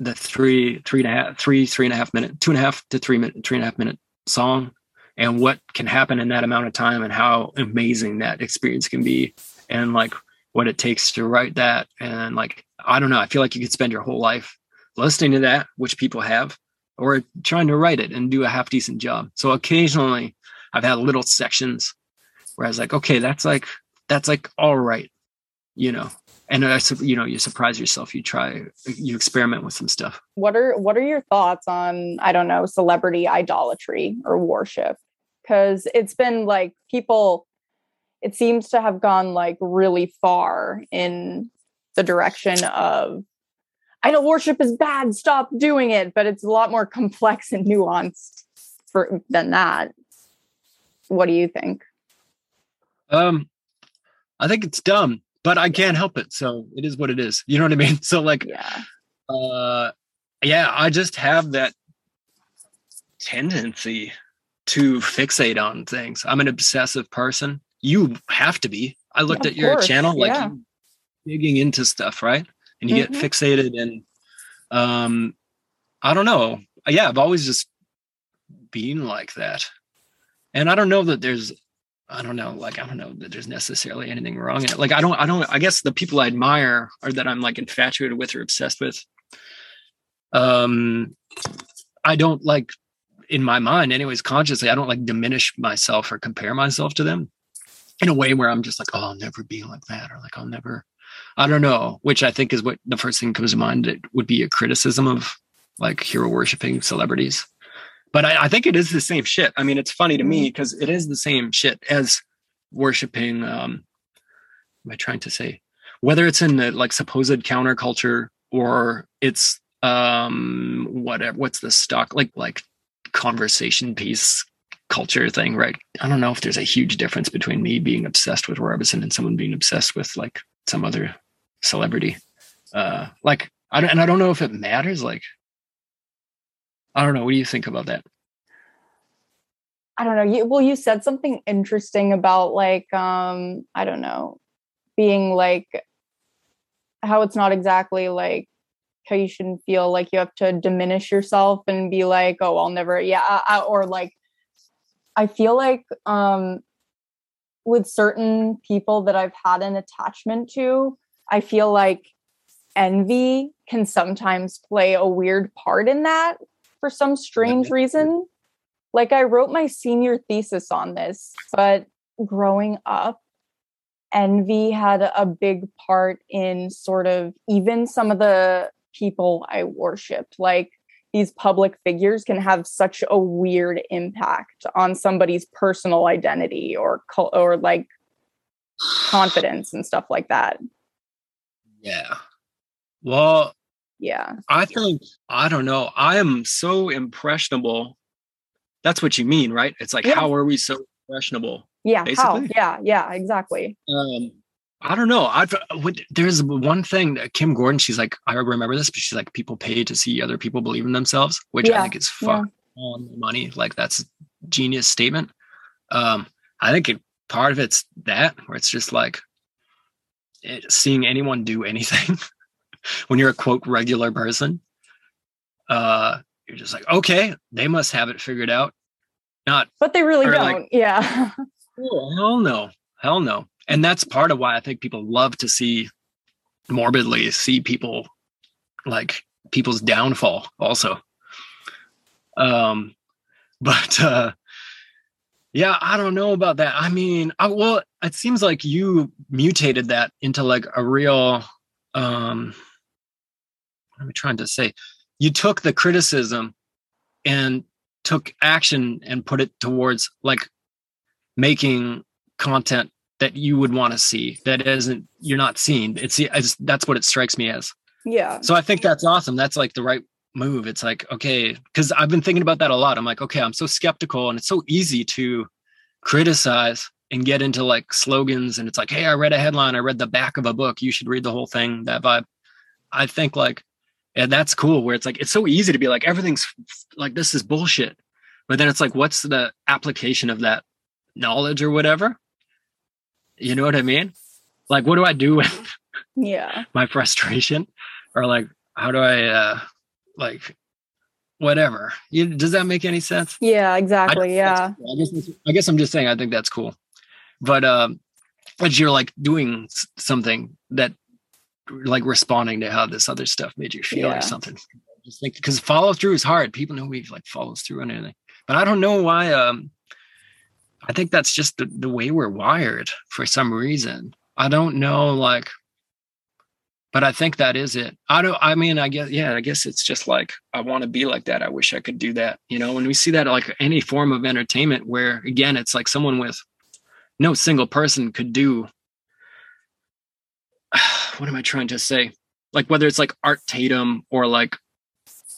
The three, three and a half, three, three and a half minute, two and a half to three minute, three and a half minute song, and what can happen in that amount of time, and how amazing that experience can be, and like what it takes to write that. And like, I don't know, I feel like you could spend your whole life listening to that, which people have, or trying to write it and do a half decent job. So occasionally I've had little sections where I was like, okay, that's like, that's like, all right, you know. And I, you know, you surprise yourself. You try, you experiment with some stuff. What are what are your thoughts on, I don't know, celebrity idolatry or worship? Because it's been like people, it seems to have gone like really far in the direction of idol worship is bad, stop doing it. But it's a lot more complex and nuanced for, than that. What do you think? Um, I think it's dumb. But I can't help it. So it is what it is. You know what I mean? So like, yeah, uh, yeah I just have that tendency to fixate on things. I'm an obsessive person. You have to be. I looked yeah, at your course. channel, like yeah. digging into stuff, right? And you mm-hmm. get fixated and um, I don't know. Yeah, I've always just been like that. And I don't know that there's I don't know, like, I don't know that there's necessarily anything wrong in it. Like, I don't, I don't, I guess the people I admire or that I'm like infatuated with or obsessed with, um, I don't like, in my mind, anyways, consciously, I don't like diminish myself or compare myself to them in a way where I'm just like, oh, I'll never be like that. Or like, I'll never, I don't know, which I think is what the first thing comes to mind. It would be a criticism of like hero worshiping celebrities. But I, I think it is the same shit. I mean, it's funny to me because it is the same shit as worshiping. Um, am I trying to say whether it's in the like supposed counterculture or it's um, whatever? What's the stock like like conversation piece culture thing, right? I don't know if there's a huge difference between me being obsessed with Robertson and someone being obsessed with like some other celebrity. Uh, like, I don't, and I don't know if it matters. Like. I don't know. What do you think about that? I don't know. You, well, you said something interesting about like, um, I don't know, being like how it's not exactly like how you shouldn't feel like you have to diminish yourself and be like, oh, I'll never. Yeah. I, I, or like, I feel like um, with certain people that I've had an attachment to, I feel like envy can sometimes play a weird part in that. For some strange reason, like I wrote my senior thesis on this, but growing up, envy had a big part in sort of even some of the people I worshipped. Like these public figures can have such a weird impact on somebody's personal identity or or like confidence and stuff like that. Yeah. Well, yeah, I think, I don't know. I am so impressionable. That's what you mean, right? It's like, yeah. How are we so impressionable? Yeah. Basically. How? Yeah. Yeah, exactly. Um, I don't know. I've when, there's one thing that Kim Gordon, she's like, I remember this, but she's like, people pay to see other people believe in themselves, which yeah. I think is fucking yeah. on the money. Like, that's a genius statement. Um, I think it, part of it's that, where it's just like it, seeing anyone do anything when you're a quote regular person, uh, you're just like, okay, they must have it figured out. Not, but they really don't. Like, yeah. Oh, hell no. Hell no. And that's part of why I think people love to see morbidly see people like people's downfall also. Um, but uh, yeah, I don't know about that. I mean, I, well, it seems like you mutated that into like a real, um, what am I trying to say? You took the criticism and took action and put it towards like making content that you would want to see that isn't, you're not seeing. It's, it's that's what it strikes me as. Yeah. So I think that's awesome. That's like the right move. It's like, okay, because I've been thinking about that a lot. I'm like, okay, I'm so skeptical, and it's so easy to criticize and get into like slogans, and it's like, hey, I read a headline, I read the back of a book, you should read the whole thing, that vibe. I think like, and that's cool, where it's like, it's so easy to be like, everything's like, this is bullshit. But then it's like, what's the application of that knowledge or whatever? You know what I mean? Like, what do I do with yeah. my frustration? Or like, how do I, uh, like, whatever. You, does that make any sense? Yeah, exactly. I, yeah. Cool. I, guess I guess I'm just saying, I think that's cool. But, um, but you're like doing something that like responding to how this other stuff made you feel yeah. or something. Just think, because follow through is hard. People know we like follows through on anything, but I don't know why, um, I think that's just the, the way we're wired for some reason. I don't know, like, but I think that is it. I don't, I mean, I guess, yeah, I guess it's just like, I want to be like that. I wish I could do that. You know, when we see that, like any form of entertainment where, again, it's like someone with no single person could do, what am I trying to say? Like, whether it's like Art Tatum or like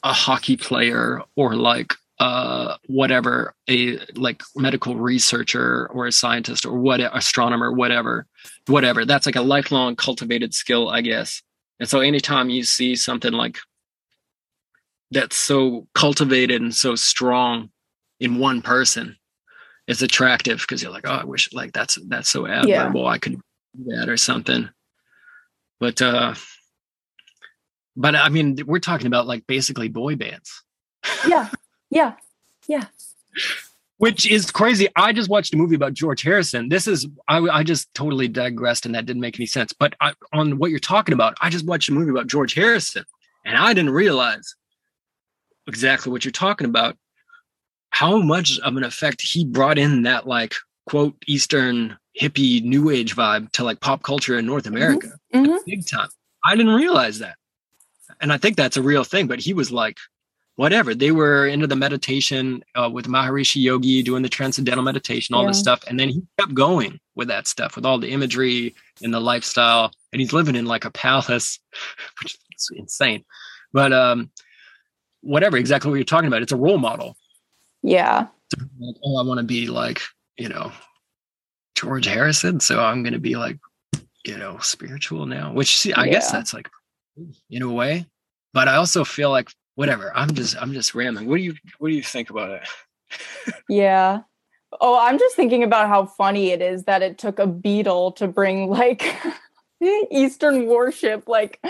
a hockey player or like, uh, whatever, a like medical researcher or a scientist or what, astronomer, whatever, whatever. That's like a lifelong cultivated skill, I guess. And so anytime you see something like that's so cultivated and so strong in one person, it's attractive because you're like, oh, I wish like, that's, that's so admirable. Yeah. I could do that or something. But, uh, but I mean, we're talking about like basically boy bands. Yeah. Yeah. Yeah. Which is crazy. I just watched a movie about George Harrison. This is, I, I just totally digressed and that didn't make any sense. But I, on what you're talking about, I just watched a movie about George Harrison and I didn't realize exactly what you're talking about. How much of an effect he brought in that like, quote, Eastern hippie new age vibe to like pop culture in North America. Mm-hmm. Mm-hmm. Big time. I didn't realize that. And I think that's a real thing, but he was like, whatever. They were into the meditation uh, with Maharishi Yogi doing the transcendental meditation, all yeah. this stuff. And then he kept going with that stuff, with all the imagery and the lifestyle. And he's living in like a palace, which is insane. But um, whatever, exactly what you're talking about. It's a role model. Yeah. Like, oh, I want to be like, you know, George Harrison. So I'm going to be like, you know, spiritual now, which see, I yeah. guess that's like, in a way. But I also feel like, whatever. I'm just, I'm just ramming. What do you, what do you think about it? Yeah. Oh, I'm just thinking about how funny it is that it took a Beatle to bring like Eastern worship, like,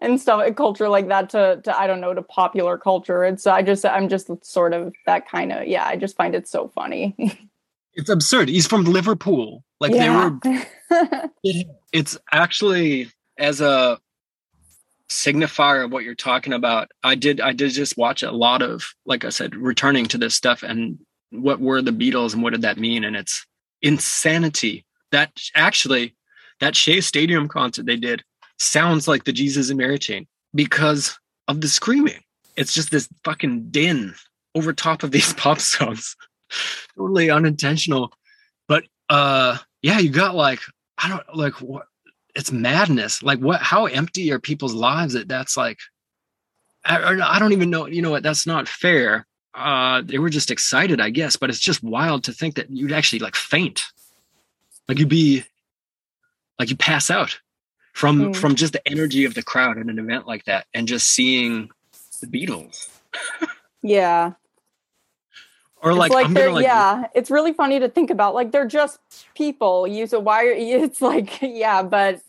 and stuff, culture like that to, to, I don't know, to popular culture. It's, I just, I'm just sort of that kind of, yeah, I just find it so funny. It's absurd. He's from Liverpool. Like yeah. they were, it, it's actually as a signifier of what you're talking about. I did I did just watch a lot of, like I said, returning to this stuff and what were the Beatles and what did that mean? And it's insanity. That actually, that Shea Stadium concert they did sounds like the Jesus and Mary Chain because of the screaming. It's just this fucking din over top of these pop songs. Totally unintentional. But uh yeah, you got like, I don't like what it's madness. Like what, how empty are people's lives that that's like, I, I don't even know, you know what, that's not fair. Uh, they were just excited, I guess, but it's just wild to think that you'd actually like faint. Like you'd be like you pass out from mm. from just the energy of the crowd at an event like that, and just seeing the Beatles. Yeah. Or like, like, I'm gonna like, yeah, it's really funny to think about. Like, they're just people. You so why are, it's like, yeah, but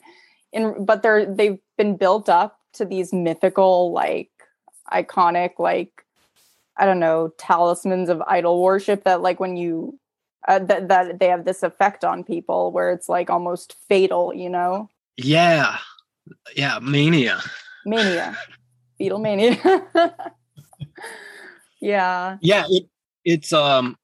in but they're they've been built up to these mythical, like iconic, like I don't know, talismans of idol worship that, like, when you uh, that that they have this effect on people where it's like almost fatal, you know? Yeah, yeah, mania, mania, Beatle mania. Yeah, yeah. It, It's um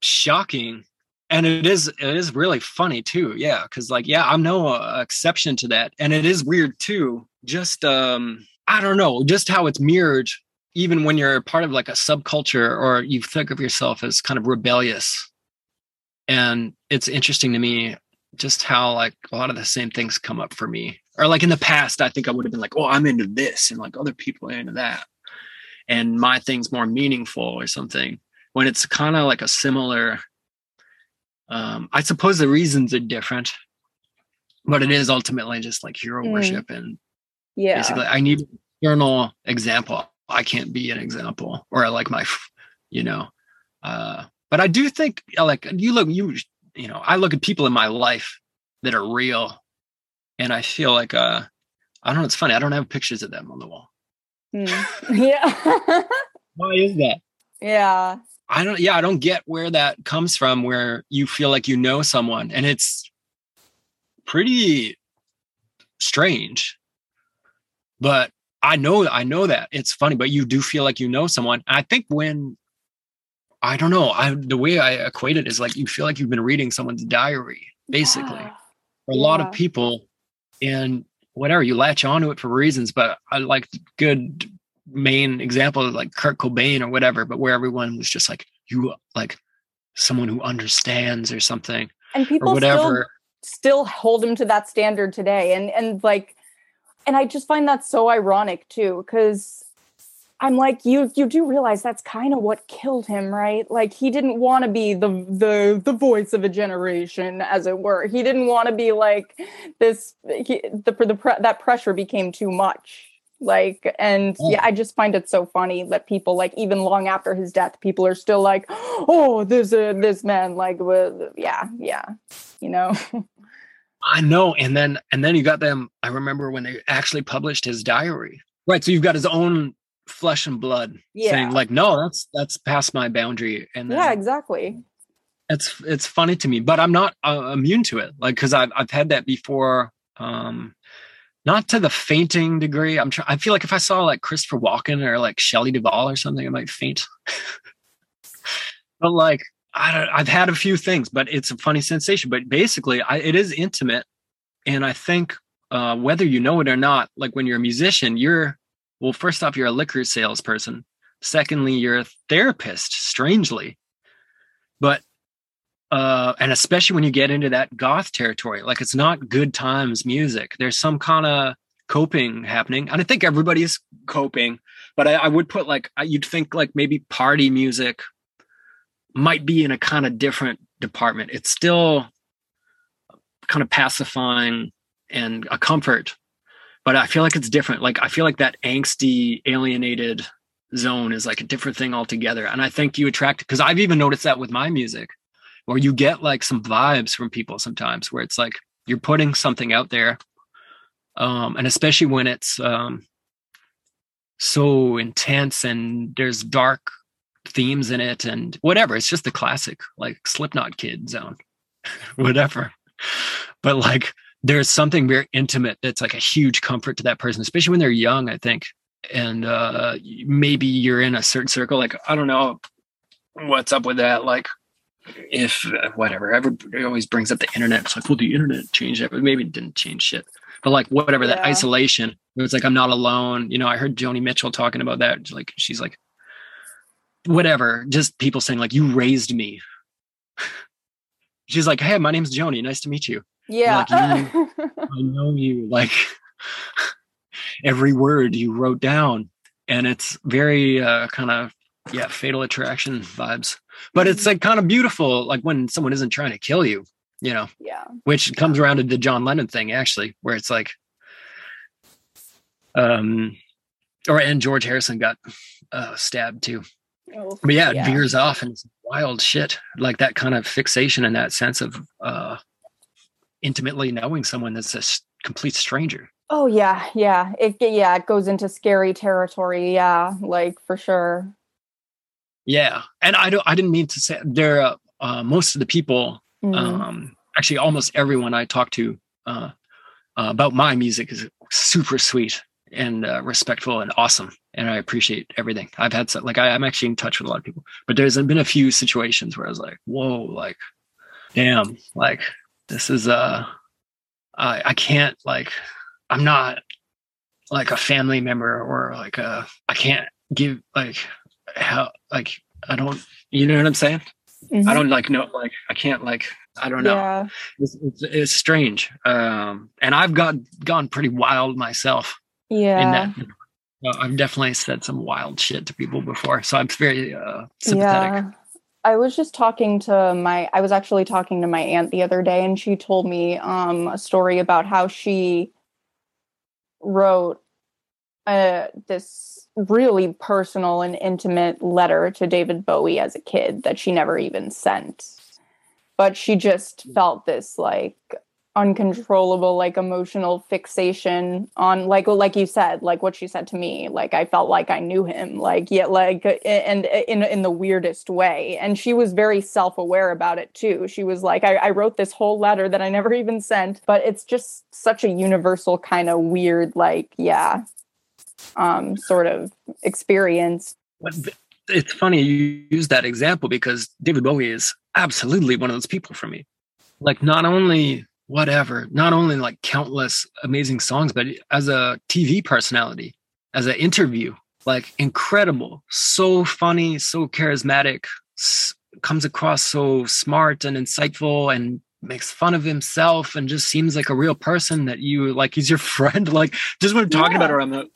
shocking, and it is it is really funny too, yeah. Because like, yeah, I'm no uh, exception to that, and it is weird too. Just um, I don't know, just how it's mirrored, even when you're part of like a subculture or you think of yourself as kind of rebellious. And it's interesting to me just how like a lot of the same things come up for me. Or like in the past, I think I would have been like, oh, I'm into this, and like other people are into that, and my thing's more meaningful or something. When it's kind of like a similar, um, I suppose the reasons are different, but it is ultimately just like hero mm. worship. And yeah, basically I need an external example. I can't be an example, or I like my, you know, uh, but I do think like you look, you, you know, I look at people in my life that are real, and I feel like, uh, I don't know. It's funny. I don't have pictures of them on the wall. Mm. Yeah. Why is that? Yeah. I don't, yeah, I don't get where that comes from, where you feel like you know someone, and it's pretty strange, but I know, I know that it's funny, but you do feel like you know someone. I think when, I don't know, I, the way I equate it is like, you feel like you've been reading someone's diary, basically, yeah. for a yeah. lot of people, and whatever, you latch onto it for reasons, but I like good main example is like Kurt Cobain or whatever, but where everyone was just like, you like someone who understands or something, and people or whatever. Still, still hold him to that standard today. And, and like, and I just find that so ironic too, because I'm like, you, you do realize that's kind of what killed him, right? Like, he didn't want to be the, the, the voice of a generation, as it were. He didn't want to be like this, he, the, the, the, that pressure became too much. Like, and yeah, I just find it so funny that people, like, even long after his death, people are still like, oh, there's a this man, like, with yeah yeah you know. I know. And then and then you got them, I remember when they actually published his diary, right? So you've got his own flesh and blood yeah. saying like, no, that's that's past my boundary. And then, yeah, exactly. It's it's funny to me, but I'm not uh, immune to it, like, because I've, I've had that before. um Not to the fainting degree. I'm trying. I feel like if I saw like Christopher Walken or like Shelley Duvall or something, I might faint. But like, I don't, I've had a few things, but it's a funny sensation. But basically, I, it is intimate, and I think uh, whether you know it or not, like when you're a musician, you're well. First off, you're a liquor salesperson. Secondly, you're a therapist. Strangely, but. Uh, and especially when you get into that goth territory, like, it's not good times music. There's some kind of coping happening. And I think everybody's coping, but I, I would put like, I, you'd think like maybe party music might be in a kind of different department. It's still kind of pacifying and a comfort, but I feel like it's different. Like, I feel like that angsty, alienated zone is like a different thing altogether. And I think you attract, because I've even noticed that with my music. Or you get like some vibes from people sometimes where it's like you're putting something out there. Um, and especially when it's um, so intense and there's dark themes in it and whatever. It's just the classic like Slipknot Kid zone, whatever. But like, there's something very intimate that's like a huge comfort to that person, especially when they're young, I think. And uh, maybe you're in a certain circle. Like, I don't know what's up with that. Like, if uh, whatever, everybody always brings up the internet. It's like, well, the internet changed it, but maybe it didn't change shit. But like, whatever, yeah. that isolation, it was like, I'm not alone. You know, I heard Joni Mitchell talking about that. Like, she's like, whatever, just people saying like, you raised me. She's like, hey, my name's Joni. Nice to meet you. Yeah. Like, you, I know you. Like, every word you wrote down. And it's very uh, kind of, yeah, fatal attraction vibes. But it's like kind of beautiful, like when someone isn't trying to kill you, you know? Yeah. Which comes around to the John Lennon thing, actually, where it's like, um, or, and George Harrison got uh, stabbed too. Oh, but yeah, it yeah. veers off and it's wild shit. Like that kind of fixation and that sense of uh, intimately knowing someone that's a s- complete stranger. Oh yeah. Yeah. It, yeah. It goes into scary territory. Yeah. Like for sure. Yeah. And I don't, I didn't mean to say there, uh, uh, most of the people, mm. um, actually almost everyone I talk to uh, uh, about my music is super sweet and uh, respectful and awesome. And I appreciate everything. I've had some, like, I, I'm actually in touch with a lot of people, but there's been a few situations where I was like, whoa, like, damn, like this is, uh, I, I can't like, I'm not like a family member or like a, I can't give like how, like, I don't, you know what I'm saying? Mm-hmm. I don't like, no, like, I can't like, I don't know. Yeah. It's, it's, it's strange. Um, and I've got gone pretty wild myself. Yeah. In that, I've definitely said some wild shit to people before. So I'm very uh, sympathetic. Yeah. I was just talking to my, I was actually talking to my aunt the other day, and she told me um, a story about how she wrote uh, this really personal and intimate letter to David Bowie as a kid that she never even sent. But she just felt this like uncontrollable, like emotional fixation on like, like you said, like what she said to me, like, I felt like I knew him, like, yet like, and in, in the weirdest way. And she was very self-aware about it too. She was like, I, I wrote this whole letter that I never even sent, but it's just such a universal kind of weird, like, yeah, um, sort of experience. It's funny you use that example because David Bowie is absolutely one of those people for me. Like not only whatever, not only like countless amazing songs, but as a T V personality, as an interview, like incredible, so funny, so charismatic, s- comes across so smart and insightful and makes fun of himself and just seems like a real person that you like, he's your friend. Like just what I'm talking yeah. about around the,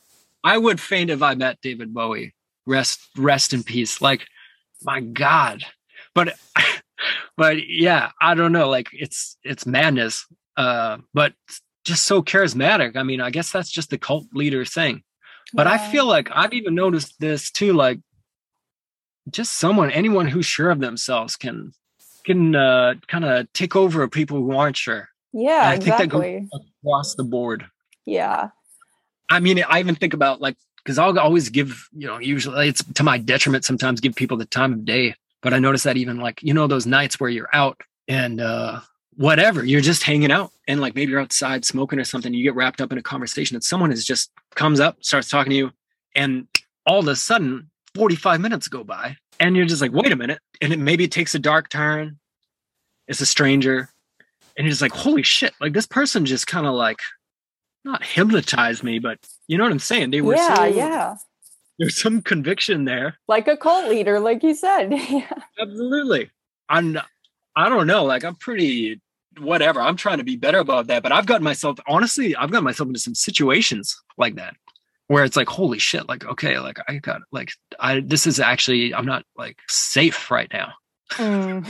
I would faint if I met David Bowie. Rest, rest in peace. Like my God. But But yeah, I don't know. Like it's, it's madness, uh, but just so charismatic. I mean, I guess that's just the cult leader thing, but yeah. I feel like I've even noticed this too. Like just someone, anyone who's sure of themselves can, can uh, kind of take over people who aren't sure. Yeah, I exactly. think that goes across the board. Yeah. I mean, I even think about like, cause I'll always give, you know, usually it's to my detriment, sometimes give people the time of day. But I noticed that even like, you know, those nights where you're out and uh, whatever, you're just hanging out and like maybe you're outside smoking or something. You get wrapped up in a conversation and someone is just comes up, starts talking to you. And all of a sudden, forty-five minutes go by and you're just like, wait a minute. And it maybe it takes a dark turn. It's a stranger. And you're just like, holy shit. Like this person just kind of like not hypnotized me, but you know what I'm saying? They were yeah, so yeah. There's some conviction there. Like a cult leader, like you said. Yeah. Absolutely. I'm, I don't know. Like I'm pretty, whatever. I'm trying to be better about that. But I've gotten myself, honestly, I've gotten myself into some situations like that where it's like, holy shit. Like, okay, like I got, like, I, this is actually, I'm not like safe right now. Mm.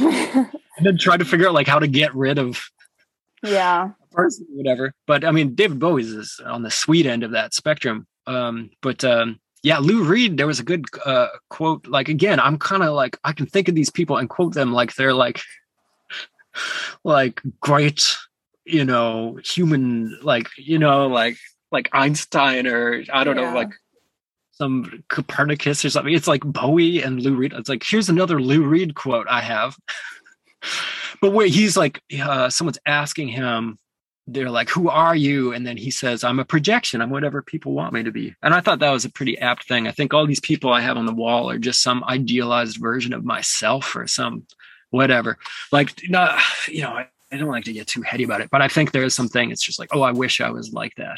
And then try to figure out like how to get rid of yeah, a person or whatever. But I mean, David Bowie is on the sweet end of that spectrum. Um, but, um, Yeah, Lou Reed, there was a good uh, quote. Like, again, I'm kind of like, I can think of these people and quote them like they're like, like great, you know, human, like, you know, like, like Einstein or I don't yeah. know, like some Copernicus or something. It's like Bowie and Lou Reed. It's like, here's another Lou Reed quote I have. But where he's like, uh, someone's asking him, they're like, who are you? And then he says, I'm a projection. I'm whatever people want me to be. And I thought that was a pretty apt thing. I think all these people I have on the wall are just some idealized version of myself or some whatever. Like, no, you know, I, I don't like to get too heady about it, but I think there is something. It's just like, oh, I wish I was like that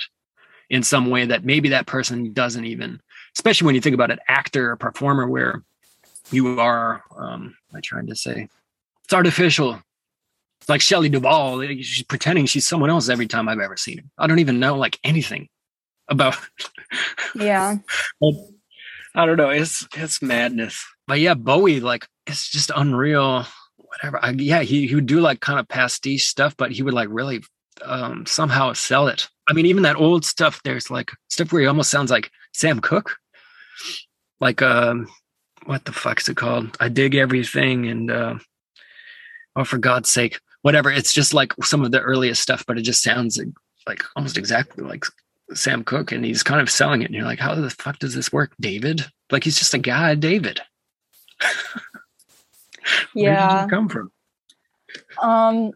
in some way that maybe that person doesn't even, especially when you think about an actor or performer where you are, um, I'm trying to say, it's artificial. Like Shelley Duvall, she's pretending she's someone else every time I've ever seen her. I don't even know like anything about. Yeah. I don't know. It's it's madness. But yeah, Bowie, like it's just unreal whatever. I, yeah, he, he would do like kind of pastiche stuff, but he would like really um, somehow sell it. I mean, even that old stuff, there's like stuff where he almost sounds like Sam Cooke. Like, um, what the fuck's it called? I Dig Everything and, uh, oh, for God's sake, whatever. It's just like some of the earliest stuff, but it just sounds like almost exactly like Sam Cooke, and he's kind of selling it. And you're like, how the fuck does this work, David? Like, he's just a guy, David. Yeah. Where did you come from? Um,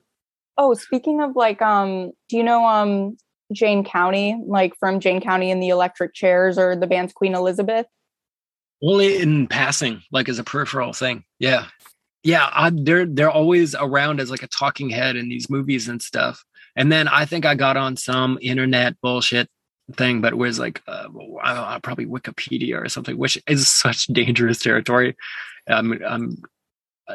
oh, speaking of like, um, do you know, um, Jane County, like from Jane County and the Electric Chairs, or the band's Queen Elizabeth? Only in passing, like as a peripheral thing. Yeah. Yeah. I, they're, they're always around as like a talking head in these movies and stuff. And then I think I got on some internet bullshit thing, but it was like, uh, I, probably Wikipedia or something, which is such dangerous territory. I'm, I'm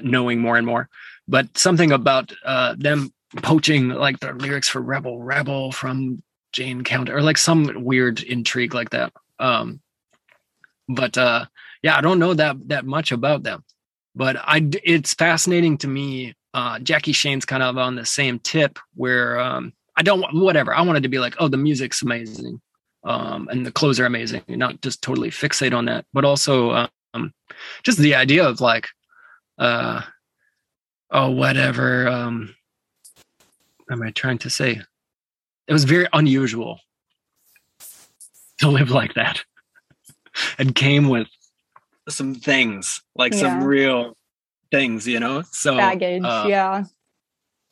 knowing more and more, but something about uh, them poaching like the lyrics for Rebel Rebel from Jane County, or like some weird intrigue like that. Um, But uh, yeah, I don't know that that much about them, but I it's fascinating to me. Uh, Jackie Shane's kind of on the same tip where um, I don't whatever. I wanted to be like, oh, the music's amazing, um, and the clothes are amazing. You're not just totally fixate on that, but also um, just the idea of like, uh, oh, whatever. Um, what am I trying to say? It was very unusual to live like that. And came with some things, like yeah. some real things, you know? So baggage, uh, yeah.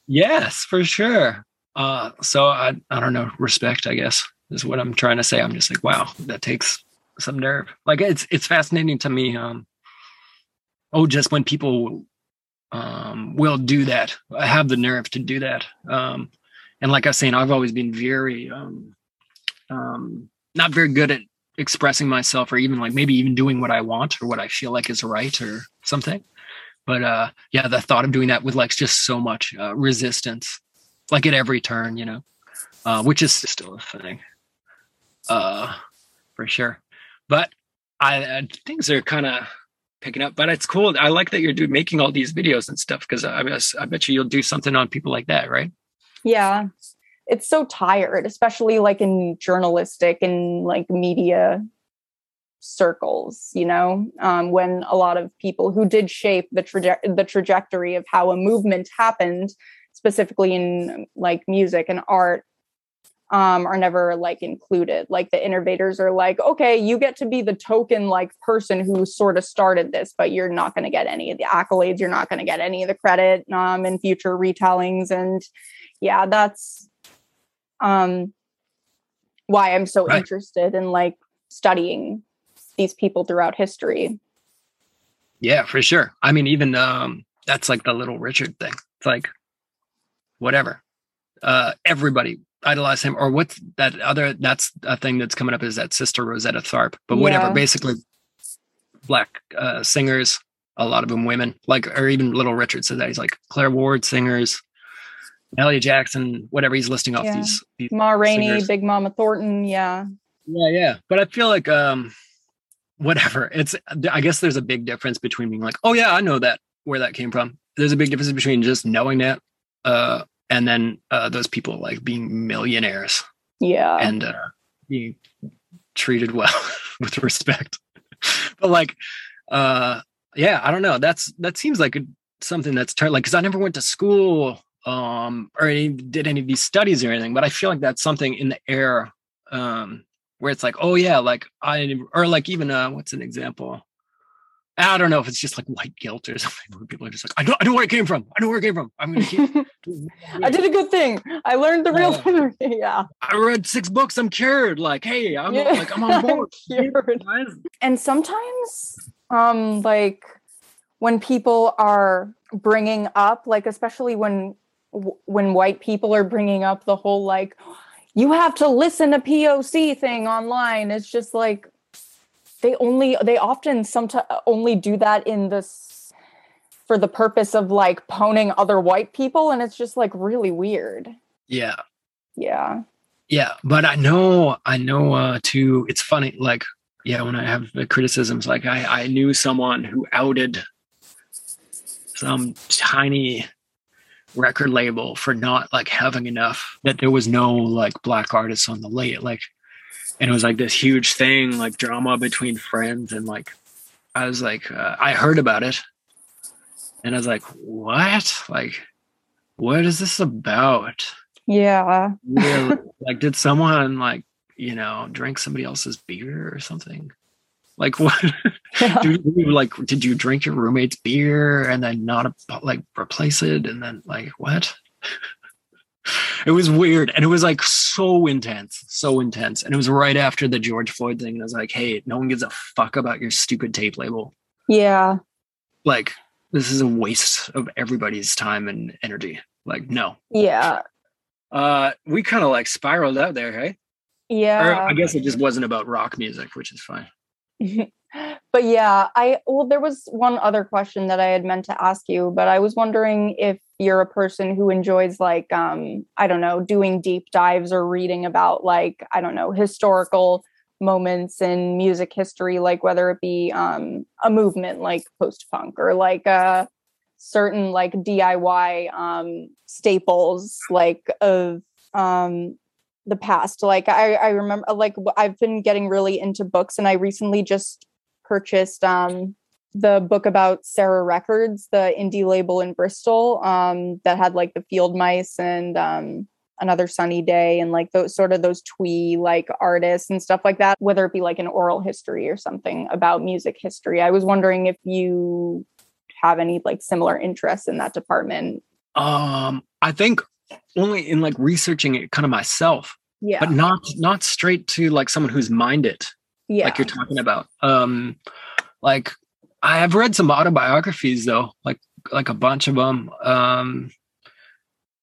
Yes, for sure. Uh, so I, I don't know, respect, I guess, is what I'm trying to say. I'm just like, wow, that takes some nerve. Like it's it's fascinating to me. Um, oh, just when people um, will do that, have the nerve to do that. Um, and like I was saying, I've always been very, um, um, not very good at expressing myself, or even like maybe even doing what I want or what I feel like is right or something. But uh, yeah, the thought of doing that with like just so much uh, resistance, like at every turn, you know, uh, which is still a thing uh, for sure. But I, I things are kind of picking up, but it's cool. I like that you're doing making all these videos and stuff, because I, I bet you you'll do something on people like that, right? Yeah. It's so tired, especially like in journalistic and like media circles, you know, um, when a lot of people who did shape the, traje- the trajectory of how a movement happened, specifically in like music and art, um, are never like included. Like the innovators are like, okay, you get to be the token like person who sort of started this, but you're not going to get any of the accolades. You're not going to get any of the credit um, in future retellings. And yeah, that's Um, why I'm so right. interested in like studying these people throughout history. Yeah, for sure. I mean, even um, that's like the Little Richard thing. It's like, whatever. Uh, everybody idolized him, or what's that other? That's a thing that's coming up, is that sister Rosetta Tharpe. But whatever, yeah. Basically, black uh, singers, a lot of them women, like, or even Little Richard said that he's like Claire Ward singers. Elliot Jackson, whatever, he's listing off yeah. these, these Ma Rainey, singers. Big Mama Thornton, yeah, yeah, yeah. But I feel like, um, whatever. It's I guess there's a big difference between being like, oh yeah, I know that where that came from. There's a big difference between just knowing that, uh, and then uh, those people like being millionaires, yeah, and uh, being treated well with respect. But like, uh, yeah, I don't know. That's that seems like a, something that's ter- like because I never went to school. Um, or any, did any of these studies or anything, but I feel like that's something in the air, um, where it's like, oh yeah, like I, or like even, uh, what's an example? I don't know if it's just like white guilt or something where people are just like, I know, I know where it came from. I know where it came from. I'm going to keep. I did a good thing. I learned the real thing. Uh, yeah. I read six books. I'm cured. Like, hey, I'm yeah. like, I'm on board. I'm cured. And sometimes, um, like when people are bringing up, like, especially when, when white people are bringing up the whole, like, you have to listen to P O C thing online. It's just like, they only, they often sometimes only do that in this for the purpose of like poning other white people. And it's just like really weird. Yeah. Yeah. Yeah. But I know, I know uh, too, it's funny. Like, yeah, when I have the criticisms, like I, I knew someone who outed some tiny record label for not like having enough, that there was no like black artists on the late, like, and it was like this huge thing, like drama between friends. And like, I was like, uh, I heard about it and I was like, what? Like, what is this about? Yeah. Really? Like, did someone like, you know, drink somebody else's beer or something? Like what? Yeah. Did you, like, did you drink your roommate's beer and then not like replace it? And then like, what? It was weird. And it was like so intense, so intense. And it was right after the George Floyd thing. And I was like, hey, no one gives a fuck about your stupid tape label. Yeah. Like, this is a waste of everybody's time and energy. Like, no. Yeah. Uh, we kind of like spiraled out there, hey? Yeah. Or I guess it just wasn't about rock music, which is fine. But yeah, I, well, there was one other question that I had meant to ask you, but I was wondering if you're a person who enjoys like, um, I don't know, doing deep dives or reading about like, I don't know, historical moments in music history, like whether it be um, a movement like post-punk or like a certain like D I Y um, staples like of um, the past. Like I, I remember, like I've been getting really into books, and I recently just purchased um, the book about Sarah Records, the indie label in Bristol, um, that had like the Field Mice and um, Another Sunny Day and like those sort of those twee like artists and stuff like that, whether it be like an oral history or something about music history. I was wondering if you have any like similar interests in that department. Um, I think only in like researching it kind of myself, yeah, but not, not straight to like someone who's mined it. Yeah. Like you're talking about, um, like I have read some autobiographies though, like, like a bunch of them. Um,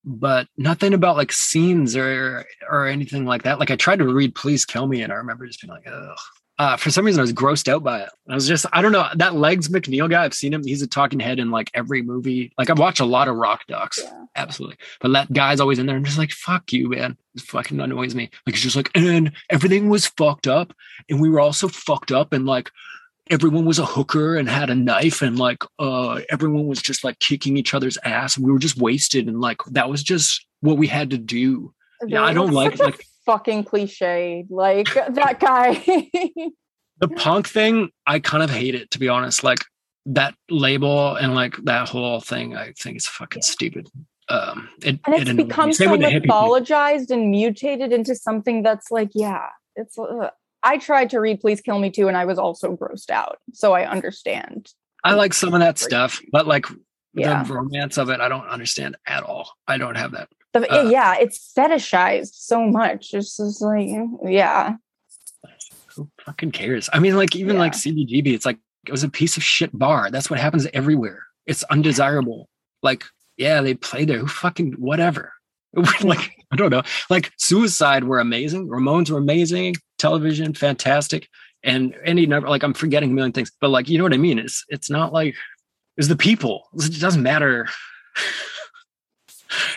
but nothing about like scenes or, or anything like that. Like I tried to read Please Kill Me, and I remember just being like, ugh. Uh, for some reason, I was grossed out by it. I was just, I don't know, that Legs McNeil guy, I've seen him. He's a talking head in like every movie. Like I've watched a lot of rock docs, yeah. Absolutely. But that guy's always in there. I'm just like, fuck you, man. It fucking annoys me. Like it's just like, and everything was fucked up. And we were all so fucked up. And like everyone was a hooker and had a knife. And like uh, everyone was just like kicking each other's ass. And we were just wasted. And like, that was just what we had to do. Okay. Yeah, I don't like like. Fucking cliche, like that guy. The punk thing, I kind of hate it, to be honest. Like that label and like that whole thing, I think it's fucking yeah. stupid. Um, it, and it's it become so mythologized and mutated into something that's like, yeah, it's. Uh, I tried to read Please Kill Me too, and I was also grossed out, so I understand. I like some of that stuff, but like yeah. the romance of it, I don't understand at all. I don't have that. The, uh, yeah, it's fetishized so much. It's just like, yeah. Who fucking cares? I mean, like, even yeah. like C B G B, it's like, it was a piece of shit bar. That's what happens everywhere. It's undesirable. Like, yeah, they play there. Who fucking, whatever. Like, I don't know. Like, Suicide were amazing. Ramones were amazing. Television, fantastic. And any number, like, I'm forgetting a million things. But, like, you know what I mean? It's, it's not like, it's the people. It doesn't matter.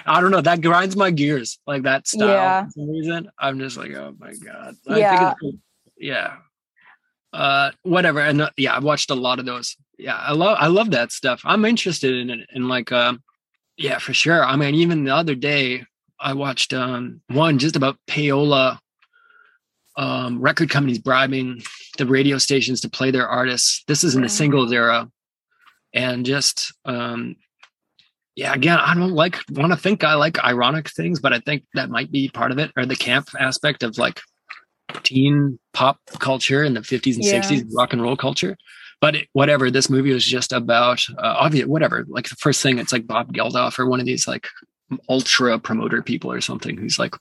I don't know. That grinds my gears, like that style. Yeah. For some reason, I'm just like, oh my god. I yeah. Think it's, yeah. Uh, whatever. And uh, yeah, I've watched a lot of those. Yeah, I love. I love that stuff. I'm interested in it. And like, um, yeah, for sure. I mean, even the other day, I watched um one just about payola. Um, record companies bribing the radio stations to play their artists. This is in the mm-hmm. singles era, and just um. Yeah, again, I don't like want to think I like ironic things, but I think that might be part of it, or the camp aspect of like teen pop culture in the fifties and yeah. sixties, rock and roll culture. But it, whatever, this movie was just about uh, obvious whatever. Like the first thing, it's like Bob Geldof or one of these like ultra promoter people or something who's like,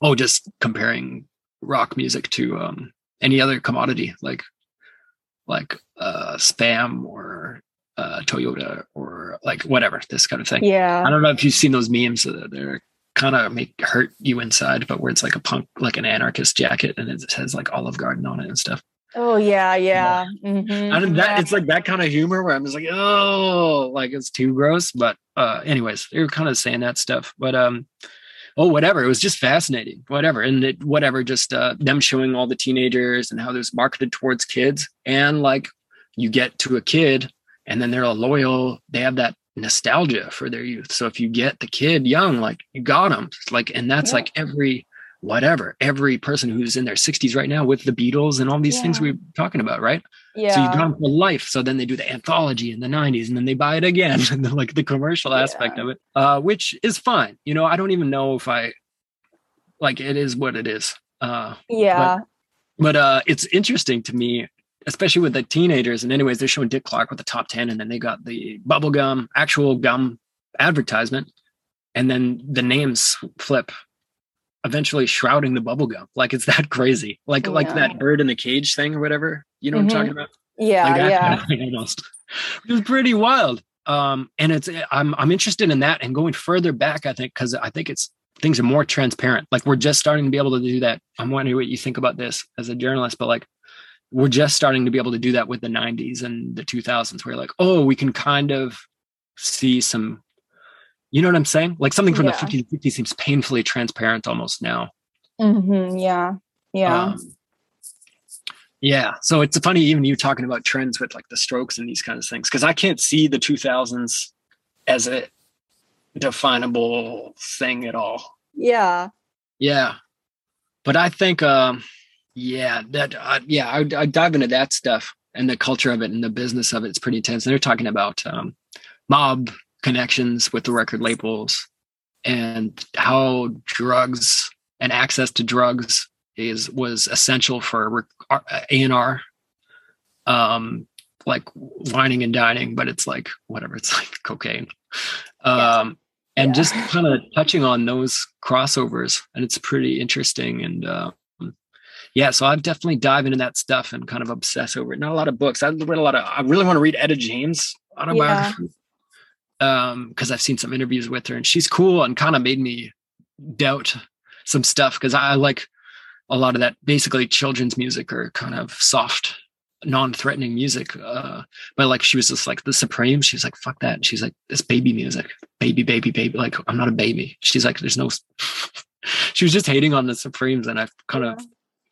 oh, just comparing rock music to um, any other commodity like like uh, spam or. Uh, Toyota or like whatever, this kind of thing. Yeah. I don't know if you've seen those memes. Uh, they're kind of make hurt you inside, but where it's like a punk, like an anarchist jacket, and it has like Olive Garden on it and stuff. Oh yeah, yeah. yeah. Mm-hmm. I don't, that yeah. it's like that kind of humor where I'm just like, oh, like it's too gross. But uh, anyways, they were kind of saying that stuff. But um, oh, whatever. It was just fascinating. Whatever, and it, whatever. Just uh, them showing all the teenagers and how there's marketed towards kids, and like you get to a kid. And then they're a loyal, they have that nostalgia for their youth. So if you get the kid young, like you got them, like, and that's yeah. like every, whatever, every person who's in their sixties right now with the Beatles and all these yeah. things we were talking about. Right. Yeah. So you got them for life. So then they do the anthology in the nineties and then they buy it again. And then, like the commercial yeah. aspect of it, uh, which is fine. You know, I don't even know if I, like, it is what it is. Uh, yeah. But, but uh, it's interesting to me, especially with the teenagers. And anyways, they're showing Dick Clark with the top ten, and then they got the bubble gum, actual gum advertisement. And then the names flip, eventually shrouding the bubble gum. Like, it's that crazy. Like, yeah. like that bird in the cage thing or whatever, you know mm-hmm. what I'm talking about? Yeah. Like that, yeah. I mean, almost. It was pretty wild. Um, and it's, I'm, I'm interested in that and going further back, I think, cause I think it's, things are more transparent. Like, we're just starting to be able to do that. I'm wondering what you think about this as a journalist, but like, we're just starting to be able to do that with the nineties and the two thousands, where like, oh, we can kind of see some, you know what I'm saying? Like something from yeah. the fifties and sixties seems painfully transparent almost now. Mm-hmm, yeah. Yeah. Um, yeah. So it's funny, even you talking about trends with like the Strokes and these kinds of things, because I can't see the two thousands as a definable thing at all. Yeah. Yeah. But I think, um, yeah, that, uh, yeah, I, I dive into that stuff and the culture of it and the business of it. It's pretty intense. And they're talking about um, mob connections with the record labels and how drugs and access to drugs is, was essential for A and R, um, like whining and dining, but it's like, whatever, it's like cocaine. Um, yeah. and yeah. just kind of touching on those crossovers, and it's pretty interesting. And, uh, yeah, so I've definitely dive into that stuff and kind of obsess over it. Not a lot of books. I read a lot of, I really want to read Etta James' autobiography. Yeah. Um, cause I've seen some interviews with her and she's cool and kind of made me doubt some stuff. Cause I like a lot of that basically children's music or kind of soft, non-threatening music. Uh, but like, she was just like the Supremes. She's like, fuck that. And she's like, this baby music, baby, baby, baby. Like, I'm not a baby. She's like, there's no, she was just hating on the Supremes. And I've kind yeah. of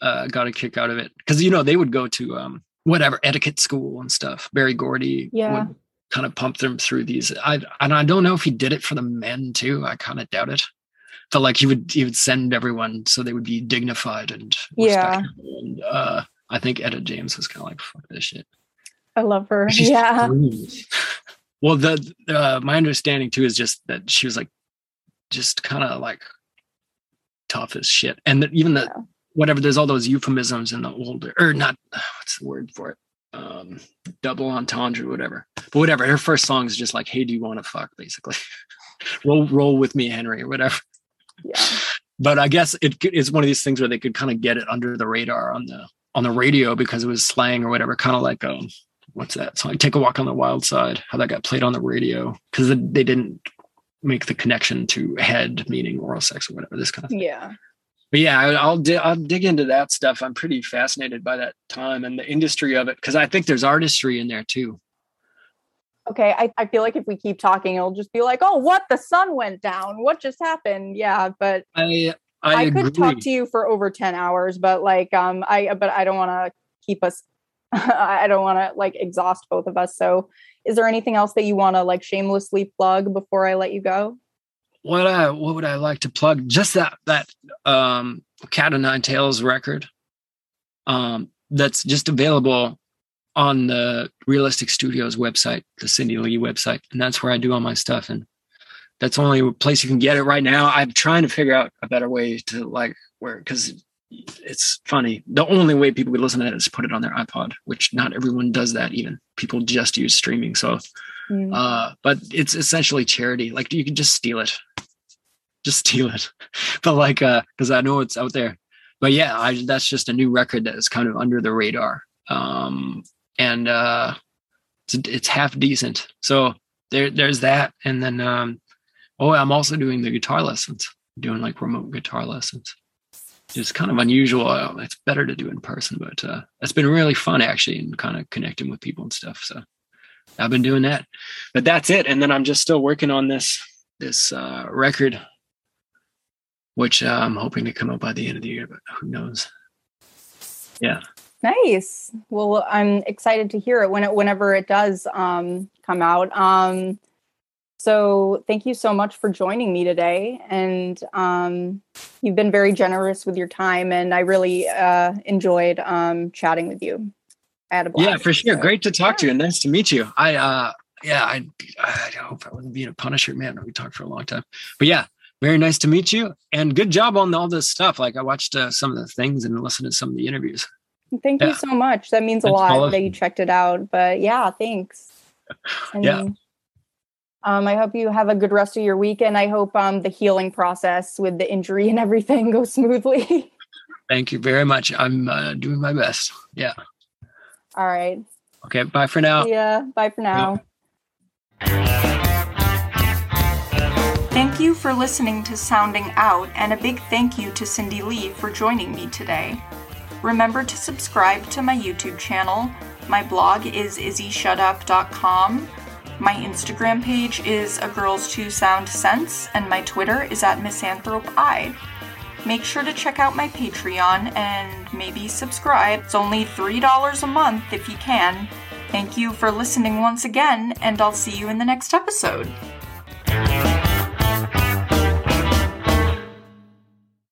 uh, got a kick out of it. Cause you know, they would go to um, whatever etiquette school and stuff. Barry Gordy yeah. would kind of pump them through these. I, and I don't know if he did it for the men too. I kind of doubt it. But like he would, he would send everyone so they would be dignified and yeah. respectful. And, uh, I think Etta James was kind of like, fuck this shit. I love her. She's yeah. crazy. Well, the, uh, my understanding too, is just that she was like, just kind of like tough as shit. And the, even the, yeah. whatever, there's all those euphemisms in the older, or not, what's the word for it? Um, double entendre, whatever. But whatever, her first song is just like, hey, do you want to fuck, basically. roll roll with me, Henry, or whatever. Yeah. But I guess it is one of these things where they could kind of get it under the radar on the on the radio because it was slang or whatever, kind of like, um, what's that song? Take a Walk on the Wild Side, how that got played on the radio because they didn't make the connection to head, meaning oral sex or whatever, this kind of thing. Yeah. But yeah, I'll, di- I'll dig into that stuff. I'm pretty fascinated by that time and the industry of it, because I think there's artistry in there too. Okay, I, I feel like if we keep talking, it'll just be like, oh, what? The sun went down. What just happened? Yeah, but I I, I could talk to you for over ten hours, but like um, I but I don't want to keep us. I don't want to like exhaust both of us. So, is there anything else that you want to like shamelessly plug before I let you go? What I what would I like to plug? Just that that um, Cat O' Nine Tails record um, that's just available on the Realistic Studios website, the Cindy Lee website, and that's where I do all my stuff. And that's the only place you can get it right now. I'm trying to figure out a better way to like where, because it's funny. The only way people would listen to that is put it on their iPod, which not everyone does that. Even people just use streaming. So. Mm. Uh, but it's essentially charity. Like you can just steal it, just steal it. But like, uh, cause I know it's out there, but yeah, I, that's just a new record that is kind of under the radar. Um, and, uh, it's, it's half decent. So there, there's that. And then, um, oh, I'm also doing the guitar lessons, doing like remote guitar lessons. It's kind of unusual. It's better to do in person, but, uh, it's been really fun actually, and kind of connecting with people and stuff. So. I've been doing that, but that's it. And then I'm just still working on this, this, uh, record, which uh, I'm hoping to come out by the end of the year, but who knows? Yeah. Nice. Well, I'm excited to hear it when it, whenever it does um, come out. Um, so thank you so much for joining me today. And um, you've been very generous with your time, and I really uh, enjoyed um, chatting with you. I had a blast. Yeah, for sure. So, great to talk yeah. to you, and nice to meet you. I, uh, yeah, I, I hope I wouldn't be in a Punisher, man. We talked for a long time, but yeah. Very nice to meet you, and good job on all this stuff. Like I watched uh, some of the things and listened to some of the interviews. Thank yeah. you so much. That means a That's lot awesome. That you checked it out, but yeah, thanks. And, yeah. Um, I hope you have a good rest of your week, and I hope um, the healing process with the injury and everything goes smoothly. Thank you very much. I'm uh, doing my best. Yeah. All right. Okay. Bye for now. Yeah. Bye for now. Bye. Thank you for listening to Sounding Out, and a big thank you to Cindy Lee for joining me today. Remember to subscribe to my YouTube channel. My blog is izzy shut up dot com. My Instagram page is A Girls Two Sound Sense, and my Twitter is at misanthrope i. Make sure to check out my Patreon and maybe subscribe. It's only three dollars a month if you can. Thank you for listening once again, and I'll see you in the next episode.